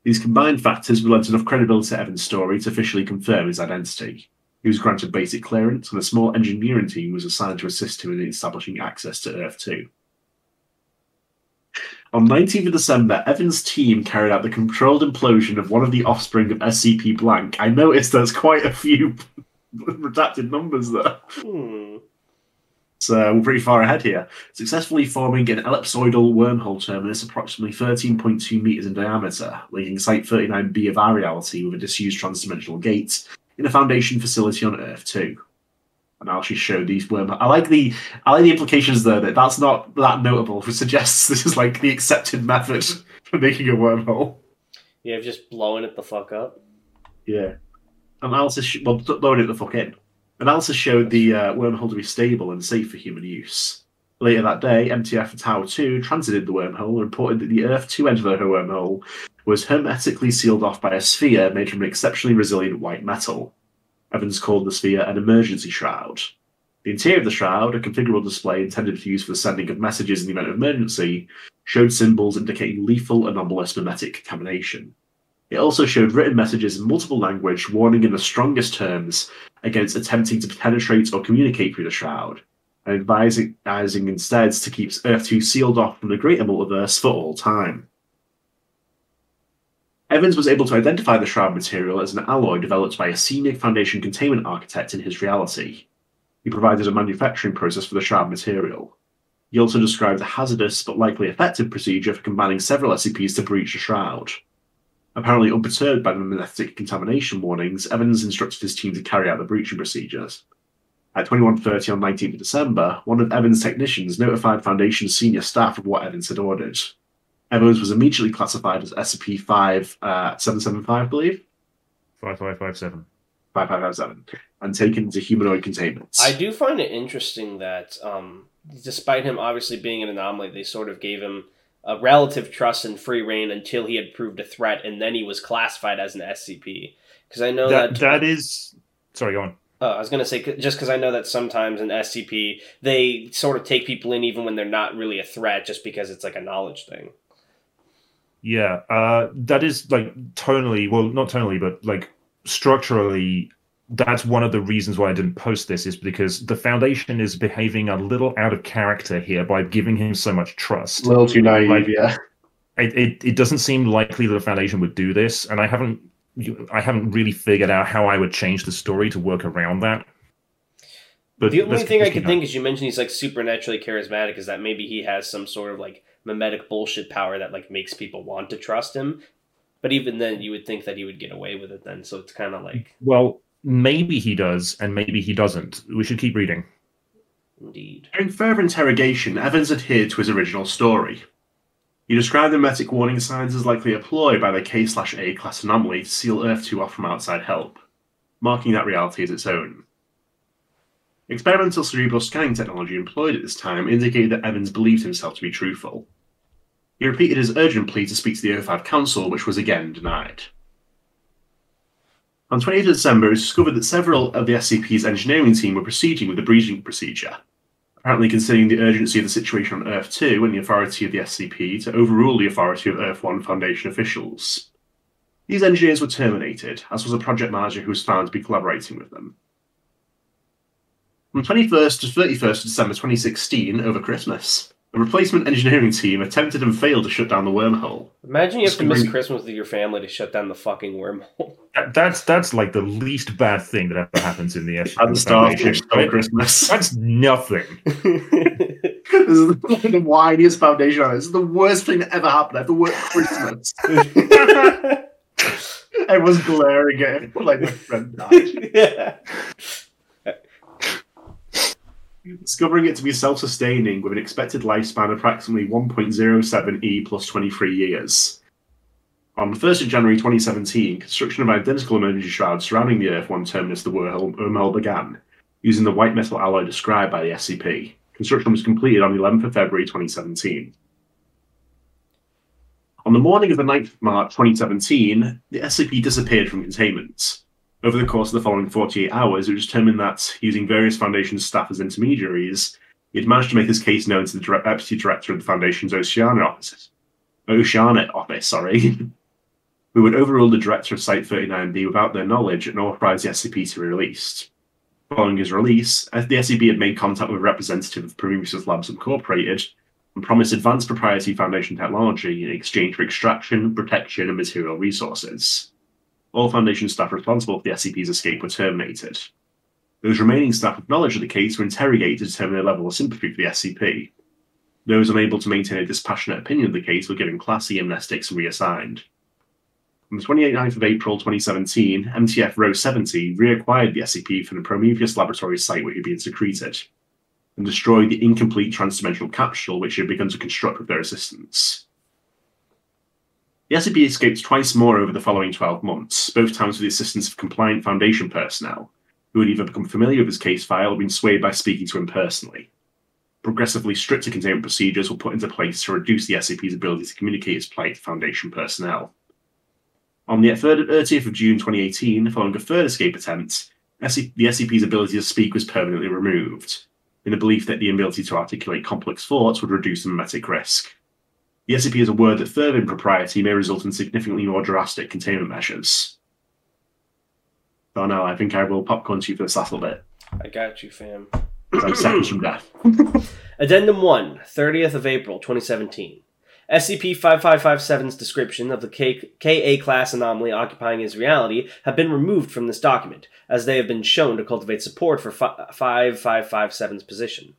These combined factors lent enough credibility to Evans' story to officially confirm his identity. He was granted basic clearance, and a small engineering team was assigned to assist him in establishing access to Earth Two. On nineteenth of December, Evans' team carried out the controlled implosion of one of the offspring of S C P Blank. I noticed there's quite a few redacted numbers there. Hmm. So we're pretty far ahead here. Successfully forming an ellipsoidal wormhole terminus approximately thirteen point two meters in diameter, linking Site thirty-nine B of our reality with a disused transdimensional gate in a Foundation facility on Earth two. And I'll just show these wormholes. I like the I like the implications though that that's not that notable, which suggests this is like the accepted method for making a wormhole. Yeah, just blowing it the fuck up. Yeah. Analysis, well, blowing it the fuck in. Analysis showed the uh, wormhole to be stable and safe for human use. Later that day, M T F Tau two transited the wormhole and reported that the Earth two end of the wormhole was hermetically sealed off by a sphere made from an exceptionally resilient white metal. Evans called the sphere an emergency shroud. The interior of the shroud, a configurable display intended for use for the sending of messages in the event of emergency, showed symbols indicating lethal anomalous memetic contamination. It also showed written messages in multiple languages warning in the strongest terms against attempting to penetrate or communicate through the shroud, and advising, advising instead to keep Earth two sealed off from the greater multiverse for all time. Evans was able to identify the shroud material as an alloy developed by a senior Foundation containment architect in his reality. He provided a manufacturing process for the shroud material. He also described a hazardous but likely effective procedure for combining several S C Ps to breach the shroud. Apparently unperturbed by the memetic contamination warnings, Evans instructed his team to carry out the breaching procedures. At twenty-one thirty on nineteenth of December, one of Evans' technicians notified Foundation's senior staff of what Evans had ordered. Evans was immediately classified as S C P five seven seven five, uh, I believe? five five five seven. five five five seven. And taken into humanoid containment. I do find it interesting that, um, despite him obviously being an anomaly, they sort of gave him a relative trust and free reign until he had proved a threat, and then he was classified as an S C P. Because I know that... That, that is... Sorry, go on. Uh, I was going to say, just because I know that sometimes an S C P, they sort of take people in even when they're not really a threat, just because it's like a knowledge thing. Yeah, uh, that is, like, tonally... Well, not tonally, but, like, structurally, that's one of the reasons why I didn't post this, is because the Foundation is behaving a little out of character here by giving him so much trust. A little too naive, like, yeah. It, it, it doesn't seem likely that the Foundation would do this, and I haven't... I haven't really figured out how I would change the story to work around that. But the only thing I can think is you mentioned he's like supernaturally charismatic, is that maybe he has some sort of like memetic bullshit power that like makes people want to trust him. But even then you would think that he would get away with it then. So it's kind of like, well, maybe he does and maybe he doesn't. We should keep reading. Indeed. During further interrogation, Evans adhered to his original story. He described the memetic warning signs as likely a ploy by the K A class anomaly to seal Earth two off from outside help, marking that reality as its own. Experimental cerebral scanning technology employed at this time indicated that Evans believed himself to be truthful. He repeated his urgent plea to speak to the O five Council, which was again denied. On twenty-eighth of December, it was discovered that several of the S C P's engineering team were proceeding with the breaching procedure, apparently considering the urgency of the situation on Earth two and the authority of the S C P to overrule the authority of Earth one Foundation officials. These engineers were terminated, as was a project manager who was found to be collaborating with them. From twenty-first to thirty-first of December twenty sixteen, over Christmas, The replacement engineering team attempted and failed to shut down the wormhole. Imagine you have to miss Christmas with your family to shut down the fucking wormhole. That, that's that's like the least bad thing that ever happens in the S C P Christmas. That's nothing. This is the whiniest foundation on it. This is the worst thing that ever happened. I have to work Christmas. Everyone's glaring at him like my friend died. Yeah. Discovering it to be self-sustaining with an expected lifespan of approximately one point zero seven E plus twenty-three years. On the first of January twenty seventeen, construction of identical emergency shrouds surrounding the Earth one terminus the wormhole began, using the white metal alloy described by the S C P. Construction was completed on the eleventh of February twenty seventeen. On the morning of the ninth of March twenty seventeen, the S C P disappeared from containment. Over the course of the following forty-eight hours, it was determined that, using various Foundation staff as intermediaries, he had managed to make his case known to the direct, deputy director of the Foundation's Oceania office. Oceania office, sorry. Who would overrule the director of Site thirty-nine B without their knowledge and authorise the S C P to be released. Following his release, the S C P had made contact with a representative of Prometheus Labs Incorporated and promised advanced proprietary Foundation technology in exchange for extraction, protection, and material resources. All Foundation staff responsible for the S C P's escape were terminated. Those remaining staff with knowledge of the case were interrogated to determine their level of sympathy for the S C P. Those unable to maintain a dispassionate opinion of the case were given Class E amnestics and reassigned. On the twenty-ninth of April twenty seventeen, M T F Row seventy reacquired the S C P from the Prometheus Laboratories site where it had been secreted, and destroyed the incomplete transdimensional capsule which it had begun to construct with their assistance. The S C P escaped twice more over the following twelve months, both times with the assistance of compliant Foundation personnel, who had either become familiar with his case file or been swayed by speaking to him personally. Progressively stricter containment procedures were put into place to reduce the S C P's ability to communicate its plight to Foundation personnel. On the thirtieth of June twenty eighteen, following a third escape attempt, the S C P's ability to speak was permanently removed, in the belief that the ability to articulate complex thoughts would reduce the memetic risk. The S C P is a word that further impropriety may result in significantly more drastic containment measures. Darnell, I think I will popcorn to you for this last little bit. I got you, fam. I'm sentenced from death. Addendum one, thirtieth of April, twenty seventeen. S C P fifty-five fifty-seven's description of the K- Ka class anomaly occupying his reality have been removed from this document, as they have been shown to cultivate support for fifty-five fifty-seven's position.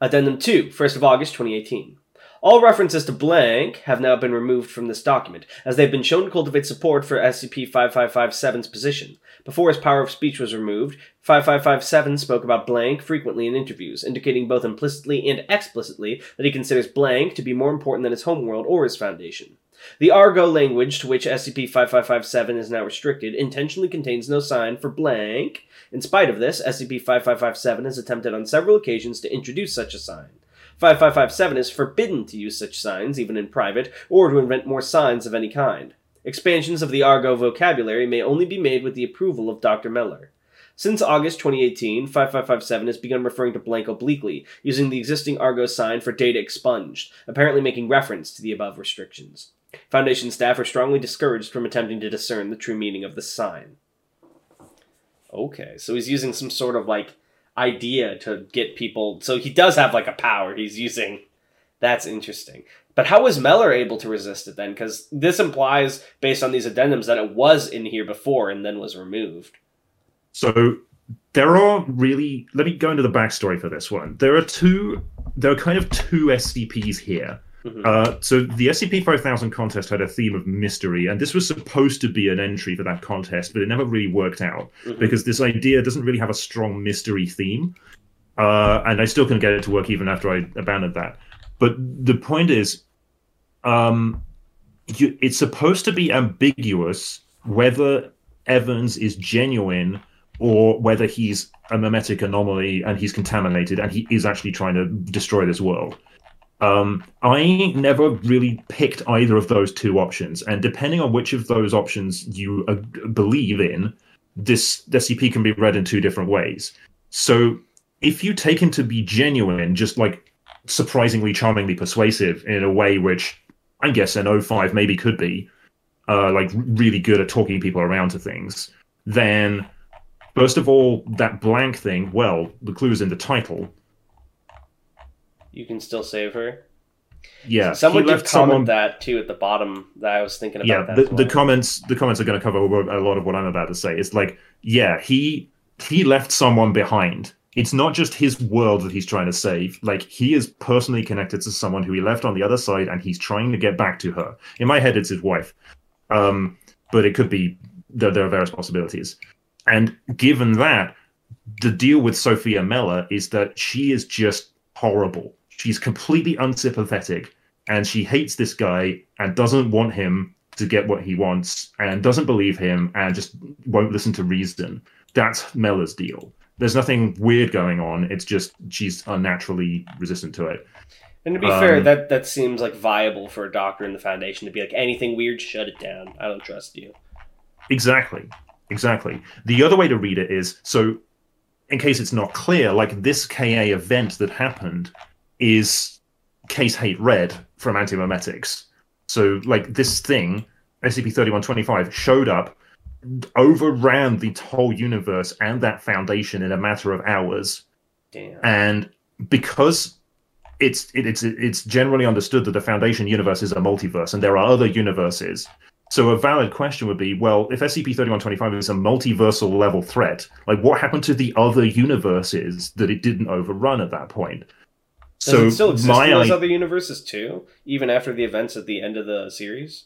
Addendum two, first of August, twenty eighteen. All references to blank have now been removed from this document, as they've been shown to cultivate support for S C P fifty-five fifty-seven's position. Before his power of speech was removed, fifty-five fifty-seven spoke about blank frequently in interviews, indicating both implicitly and explicitly that he considers blank to be more important than his homeworld or his Foundation. The Argo language to which S C P fifty-five fifty-seven is now restricted intentionally contains no sign for blank. In spite of this, S C P fifty-five fifty-seven has attempted on several occasions to introduce such a sign. fifty-five fifty-seven is forbidden to use such signs, even in private, or to invent more signs of any kind. Expansions of the Argo vocabulary may only be made with the approval of Doctor Meller. Since August twenty eighteen, fifty-five fifty-seven has begun referring to blank obliquely, using the existing Argo sign for data expunged, apparently making reference to the above restrictions. Foundation staff are strongly discouraged from attempting to discern the true meaning of the sign. Okay, so he's using some sort of, like, idea to get people, so he does have like a power he's using. That's interesting. But how was Meller able to resist it then? Because this implies, based on these addendums, that it was in here before and then was removed. So there are really, let me go into the backstory for this one. There are two, there are kind of two S C Ps here. Mm-hmm. Uh, so the S C P five thousand contest had a theme of mystery, and this was supposed to be an entry for that contest, but it never really worked out, mm-hmm. because this idea doesn't really have a strong mystery theme, uh, and I still couldn't get it to work even after I abandoned that. But the point is, um, you, it's supposed to be ambiguous whether Evans is genuine or whether he's a memetic anomaly and he's contaminated and he is actually trying to destroy this world. Um, I never really picked either of those two options, and depending on which of those options you uh, believe in, this S C P can be read in two different ways. So if you take him to be genuine, just like surprisingly charmingly persuasive in a way which I guess an oh five maybe could be, uh, like really good at talking people around to things, then first of all, that blank thing, well, the clue's in the title. You Can Still Save Her. Yeah, someone did comment someone... that too at the bottom that I was thinking about. Yeah, that the, well. the comments the comments are going to cover a lot of what I'm about to say. It's like, yeah, he he left someone behind. It's not just his world that he's trying to save. Like, he is personally connected to someone who he left on the other side, and he's trying to get back to her. In my head, it's his wife, um, but it could be there. There are various possibilities, and given that, the deal with Sophia Meller is that she is just horrible. She's completely unsympathetic, and she hates this guy and doesn't want him to get what he wants and doesn't believe him and just won't listen to reason. That's Meller's deal. There's nothing weird going on. It's just she's unnaturally resistant to it. And to be um, fair, that, that seems like viable for a doctor in the Foundation to be like, anything weird, shut it down. I don't trust you. Exactly. Exactly. The other way to read it is, so in case it's not clear, like this K A event that happened is Case Hate Red from Anti-Memetics. So like this thing, S C P thirty-one twenty-five, showed up, overran the whole universe and that Foundation in a matter of hours. Damn. And because it's it, it's it's generally understood that the Foundation universe is a multiverse and there are other universes, so a valid question would be, well, if S C P thirty-one twenty-five is a multiversal level threat, like what happened to the other universes that it didn't overrun at that point? Does so it still exist my, in those other universes too, even after the events at the end of the series?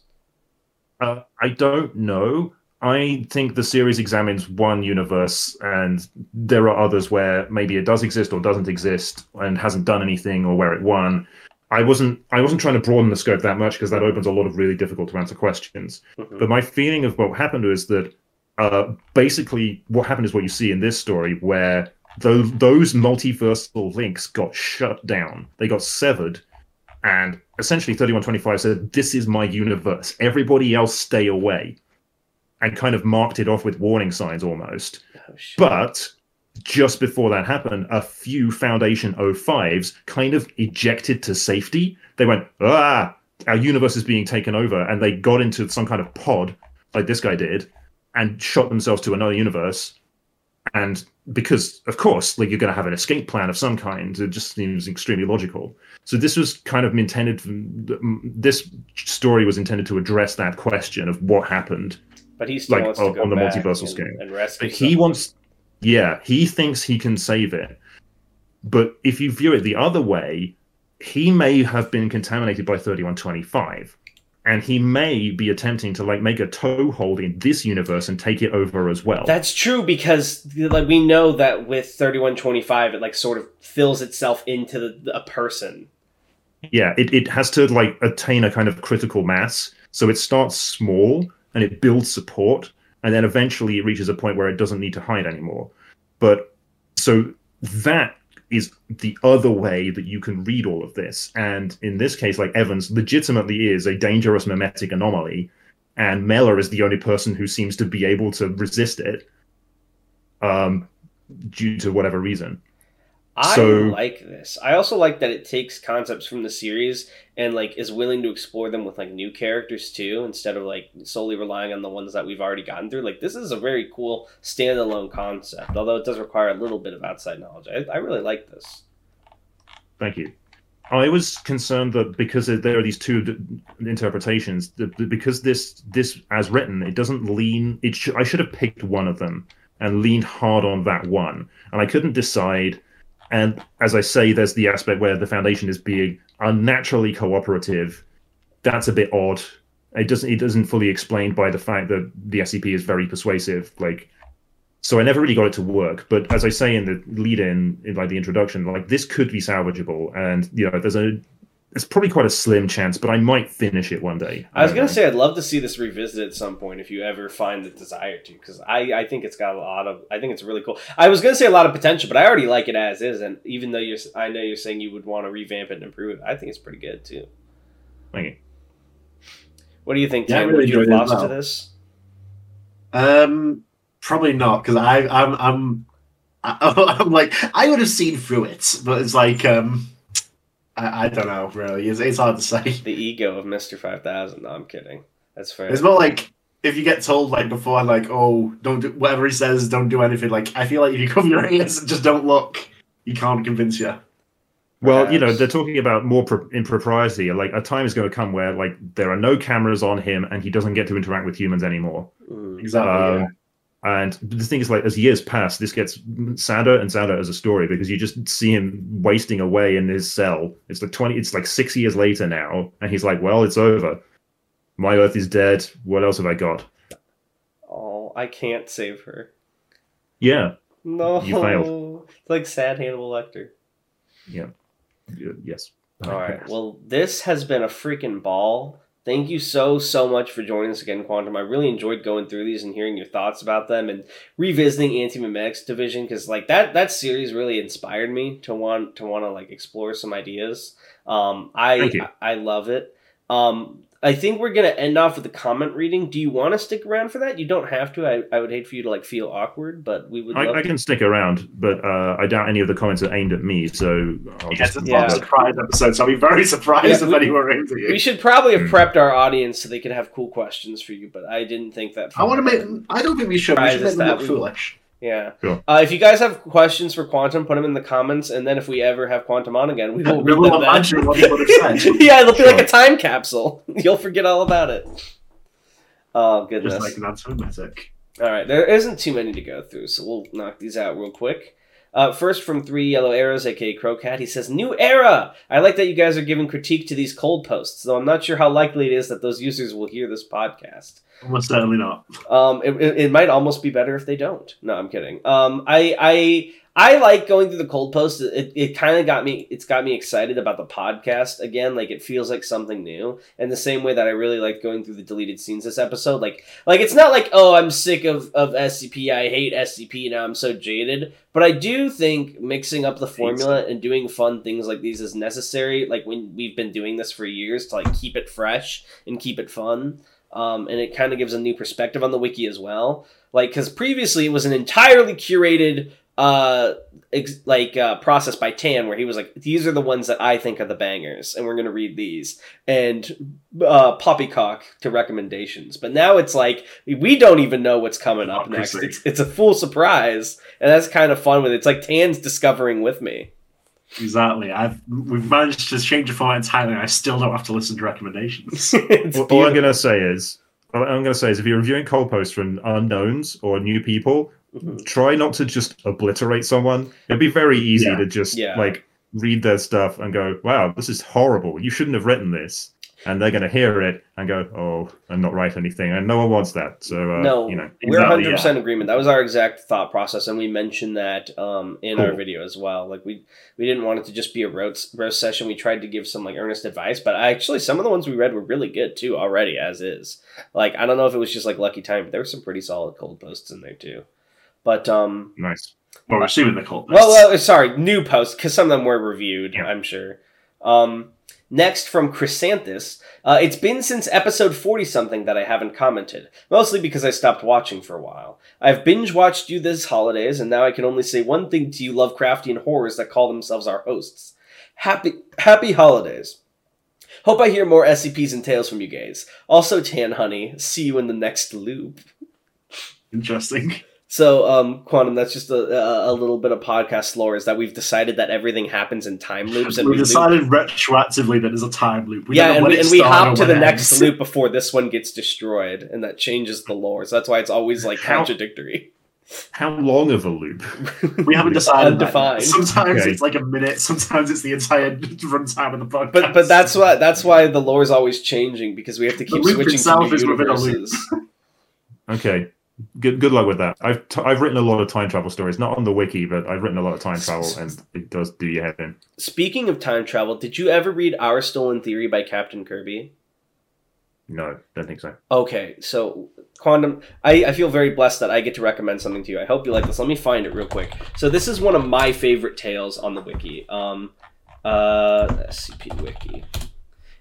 Uh, I don't know. I think the series examines one universe, and there are others where maybe it does exist or doesn't exist and hasn't done anything, or where it won. I wasn't I wasn't trying to broaden the scope that much because that opens a lot of really difficult to answer questions. Mm-hmm. But my feeling of what happened is that uh, basically what happened is what you see in this story, where those, those multiversal links got shut down. They got severed, and essentially thirty-one twenty-five said, this is my universe. Everybody else stay away. And kind of marked it off with warning signs almost. Oh, but just before that happened, a few Foundation oh fives kind of ejected to safety. They went, ah, our universe is being taken over. And they got into some kind of pod, like this guy did, and shot themselves to another universe. And because, of course, like you're going to have an escape plan of some kind. It just seems extremely logical. So this was kind of intended, this story was intended to address that question of what happened. But he still like, wants to go on the back multiversal and, scale. And rescue but he someone. wants, yeah, he thinks he can save it. But if you view it the other way, he may have been contaminated by thirty-one twenty-five, and he may be attempting to like make a toehold in this universe and take it over as well. That's true, because like we know that with thirty-one twenty-five, it like sort of fills itself into the, a person. Yeah, it it has to like attain a kind of critical mass, so it starts small. And it builds support, and then eventually it reaches a point where it doesn't need to hide anymore. But so that is the other way that you can read all of this. And in this case, like Evans legitimately is a dangerous memetic anomaly, and Meller is the only person who seems to be able to resist it, um, due to whatever reason. I so, like this. I also like that it takes concepts from the series and like is willing to explore them with like new characters too, instead of like solely relying on the ones that we've already gotten through. Like this is a very cool standalone concept, although it does require a little bit of outside knowledge. I, I really like this. Thank you. I was concerned that because there are these two d- interpretations, that because this this as written, it doesn't lean. It sh- I should have picked one of them and leaned hard on that one, and I couldn't decide. And as I say, there's the aspect where the Foundation is being unnaturally cooperative. That's a bit odd. It doesn't. It doesn't fully explain by the fact that the S C P is very persuasive. Like, so I never really got it to work. But as I say in the lead-in, in like the introduction, like this could be salvageable. And you know, there's a. It's probably quite a slim chance, but I might finish it one day. I, I was gonna know. say I'd love to see this revisited at some point if you ever find the desire to, because I, I think it's got a lot of I think it's really cool. I was gonna say a lot of potential, but I already like it as is, and even though you're I know you're saying you would want to revamp it and improve it, I think it's pretty good too. Thank you. What do you think, Tim? Yeah, really would you have lost well. to this? Um, probably not, because I I'm I'm I'm like I would have seen through it, but it's like um. I don't know, really. It's, it's hard to say. The ego of Mister five thousand. No, I'm kidding. That's fair. It's more like if you get told like before, like, oh, don't do whatever he says, don't do anything. Like, I feel like if you cover your ears and just don't look, he can't convince you. Well, you know, they're talking about more pro- impropriety. Like, a time is going to come where, like, there are no cameras on him and he doesn't get to interact with humans anymore. Exactly. Um, yeah. And the thing is, like, as years pass, this gets sadder and sadder as a story, because you just see him wasting away in his cell. It's like twenty. It's like six years later now, and he's like, "Well, it's over. My Earth is dead. What else have I got?" Oh, I can't save her. Yeah. No. You failed. It's like sad Hannibal Lecter. Yeah. Yes. All right. Well, this has been a freaking ball. Thank you so, so much for joining us again, Quantum. I really enjoyed going through these and hearing your thoughts about them and revisiting Anti-Memetics Division, because, like, that that series really inspired me to want to want to like explore some ideas. Um, I, I I love it. Um, I think we're gonna end off with a comment reading. Do you want to stick around for that? You don't have to. I, I would hate for you to like feel awkward, but we would. I, love I can to. stick around, but uh, I doubt any of the comments are aimed at me. So I'll yes, just it's yeah. a surprise episode. So I'll be very surprised yeah, if anyone were aimed at you. We should probably have prepped our audience so they could have cool questions for you, but I didn't think that. I want to make. I don't think we should. We should make them look foolish. Yeah. Sure. Uh, if you guys have questions for Quantum, put them in the comments, and then if we ever have Quantum on again, we will read them we'll back. Yeah, it'll be sure. like a time capsule. You'll forget all about it. Oh, goodness. Just like an automatic. All right, there isn't too many to go through, so we'll knock these out real quick. Uh, first, from Three Yellow Arrows, aka Crowcat, he says, "New era! I like that you guys are giving critique to these cold posts, though I'm not sure how likely it is that those users will hear this podcast." Almost certainly not. Um, it, it, it might almost be better if they don't. No, I'm kidding. Um, I I I like going through the cold posts. It it kind of got me. It's got me excited about the podcast again. Like, it feels like something new. And the same way that I really liked going through the deleted scenes this episode. Like like it's not like, oh, I'm sick of of S C P. I hate S C P now. I'm so jaded. But I do think mixing up the formula and doing fun things like these is necessary. Like, when we've been doing this for years, to like keep it fresh and keep it fun. Um, and it kind of gives a new perspective on the wiki as well. Like, because previously it was an entirely curated, uh, ex- like, uh, process by Tan, where he was like, these are the ones that I think are the bangers, and we're going to read these. And uh, poppycock to recommendations. But now it's like, we don't even know what's coming up next. It's, it's a full surprise. And that's kind of fun with it. It's like Tan's discovering with me. Exactly. I've we've managed to change the format entirely, and I still don't have to listen to recommendations. Well, all I'm gonna say is, all I'm gonna say is, if you're reviewing cold posts from unknowns or new people, mm-hmm. try not to just obliterate someone. It'd be very easy yeah. to just yeah. like read their stuff and go, "Wow, this is horrible. You shouldn't have written this." And they're going to hear it and go, oh, and not write anything. And no one wants that. So, uh, no, you know, we're one hundred percent yeah. agreement. That was our exact thought process. And we mentioned that um, in cool. our video as well. Like, we, we didn't want it to just be a roast, roast session. We tried to give some, like, earnest advice. But I, actually, some of the ones we read were really good, too, already, as is. Like, I don't know if it was just, like, lucky time, but there were some pretty solid cold posts in there, too. But, um... Nice. Well, we're assuming the cold posts. Well, well, sorry, new posts, because some of them were reviewed, yeah. I'm sure. Um... Next, from Chrysanthus, uh, it's been since episode forty-something that I haven't commented, mostly because I stopped watching for a while. I've binge-watched you this holidays, and now I can only say one thing to you Lovecraftian horrors that call themselves our hosts. Happy, happy holidays. Hope I hear more S C Ps and tales from you guys. Also, Tan Honey, see you in the next loop. Interesting. So, um, Quantum, that's just a, a little bit of podcast lore, is that we've decided that everything happens in time loops. And We've we decided loop. retroactively that there's a time loop. We yeah, and, we, and we hop to the ends. next loop before this one gets destroyed, and that changes the lore. So that's why it's always, like, how, contradictory. How long of a loop? We haven't decided. Undefined. That. Sometimes okay. it's like a minute, sometimes it's the entire runtime of the podcast. But but that's why, that's why the lore is always changing, because we have to keep switching to new universes. Okay. Good good luck with that. I've t- I've written a lot of time travel stories, not on the wiki, but I've written a lot of time travel, and it does do your head in. Speaking of time travel, did you ever read Our Stolen Theory by Captain Kirby? No, don't think so. Okay, so Quantum, I, I feel very blessed that I get to recommend something to you. I hope you like this. Let me find it real quick. So this is one of my favorite tales on the wiki. Um, uh, S C P Wiki.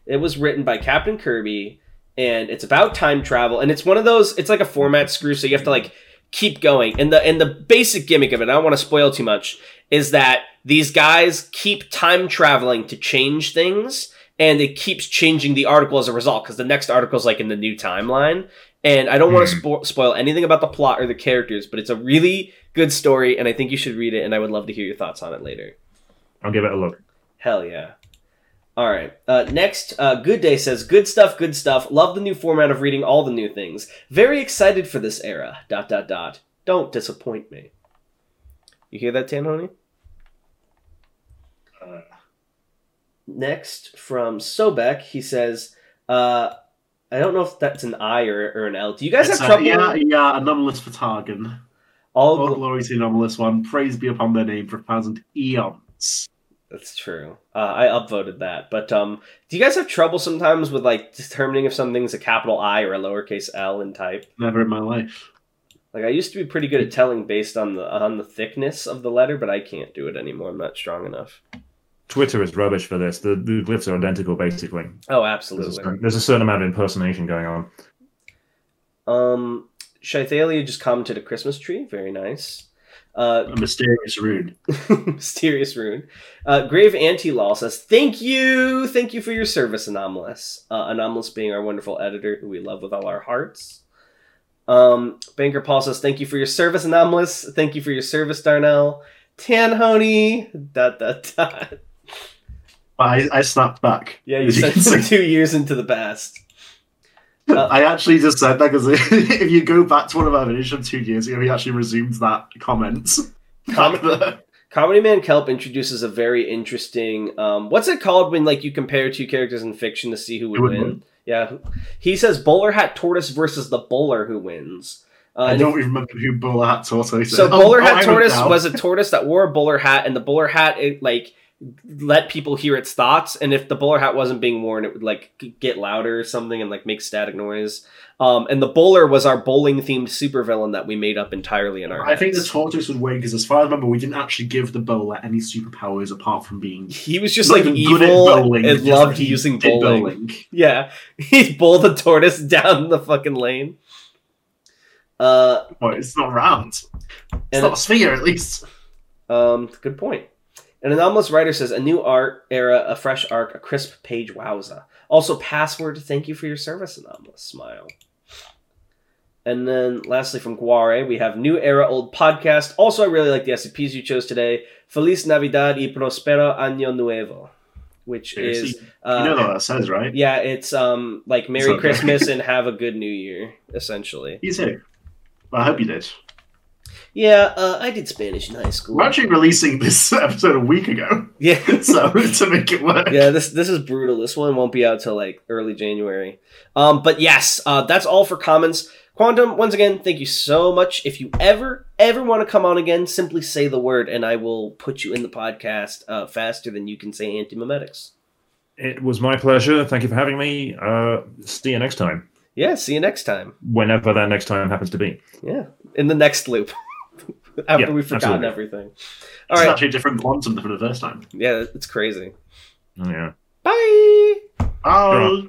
It was written by Captain Kirby. And it's about time travel, and it's one of those, it's like a format screw, so you have to, like, keep going. And the and the basic gimmick of it, I don't want to spoil too much, is that these guys keep time traveling to change things, and it keeps changing the article as a result, because the next article is, like, in the new timeline. And I don't want to spo- spoil anything about the plot or the characters, but it's a really good story, and I think you should read it, and I would love to hear your thoughts on it later. I'll give it a look. Hell yeah. All right. Uh, next, uh, Good Day says, good stuff, good stuff. Love the new format of reading all the new things. Very excited for this era. Dot, dot, dot. Don't disappoint me. You hear that, Tanhoney? Uh. Next, from Sobek, he says, uh, I don't know if that's an I or, or an L. Do you guys it's have trouble? A, yeah, yeah, Anomalous for Targan. All, all gl- glory to the Anomalous One. Praise be upon their name for a thousand eons. That's true. Uh, I upvoted that. But um, do you guys have trouble sometimes with like determining if something's a capital I or a lowercase L in type? Never in my life. Like I used to be pretty good at telling based on the on the thickness of the letter, but I can't do it anymore. I'm not strong enough. Twitter is rubbish for this. The, the glyphs are identical, basically. Oh, absolutely. There's a, there's a certain amount of impersonation going on. Um, Shaithalia just commented a Christmas tree. Very nice. Uh, a mysterious rune. mysterious rune. Uh, Grave Anti-Law says, thank you! Thank you for your service, Anomalous. Uh, Anomalous being our wonderful editor who we love with all our hearts. Um, Banker Paul says, thank you for your service, Anomalous. Thank you for your service, Darnell. Tanhoney! Dot, dot, dot. I, I snapped back. Yeah, you said two years into the past. Uh, I actually just said that because if you go back to one of our videos from two years ago, he actually resumed that comment. Com- Comedy Man Kelp introduces a very interesting... Um, what's it called when like you compare two characters in fiction to see who would, would win? win? Yeah. He says Bowler Hat Tortoise versus the bowler who wins. Uh, I don't if, even remember who Bowler Hat Tortoise is. So oh, Bowler oh, Hat oh, Tortoise was a tortoise that wore a bowler hat, and the bowler hat, it, like... let people hear its thoughts, and if the bowler hat wasn't being worn, it would like get louder or something and like make static noise. Um, and the bowler was our bowling themed supervillain that we made up entirely in our I heads. Think the tortoise would win because, as far as I remember, we didn't actually give the bowler any superpowers apart from being he was just like evil good at bowling, and loved using bowling. bowling. Yeah, he'd bowl the tortoise down the fucking lane. Uh, well, it's not round, it's and not a sphere, at least. Um, good point. An Anomalous writer says, a new art era, a fresh arc, a crisp page, wowza. Also, password, thank you for your service, Anomalous. Smile. And then, lastly, from Guare, we have new era, old podcast. Also, I really like the S C Ps you chose today. Feliz Navidad y Prospero Año Nuevo. Which is... Uh, you know what that says, right? Yeah, it's um like Merry okay. Christmas and have a good new year, essentially. You too. Well, I hope you did. Yeah, uh, I did Spanish in high school. We're actually releasing this episode a week ago. Yeah. So, to make it work. Yeah, this this is brutal. This one won't be out till like, early January. Um, but yes, uh, that's all for comments. Quantum, once again, thank you so much. If you ever, ever want to come on again, simply say the word, and I will put you in the podcast uh, faster than you can say anti-memetics. It was my pleasure. Thank you for having me. Uh, see you next time. Yeah, see you next time. Whenever that next time happens to be. Yeah, in the next loop. After yeah, we've forgotten absolutely. everything. All it's right. actually a different quantum for the first time. Yeah, it's crazy. Yeah. Bye! Bye!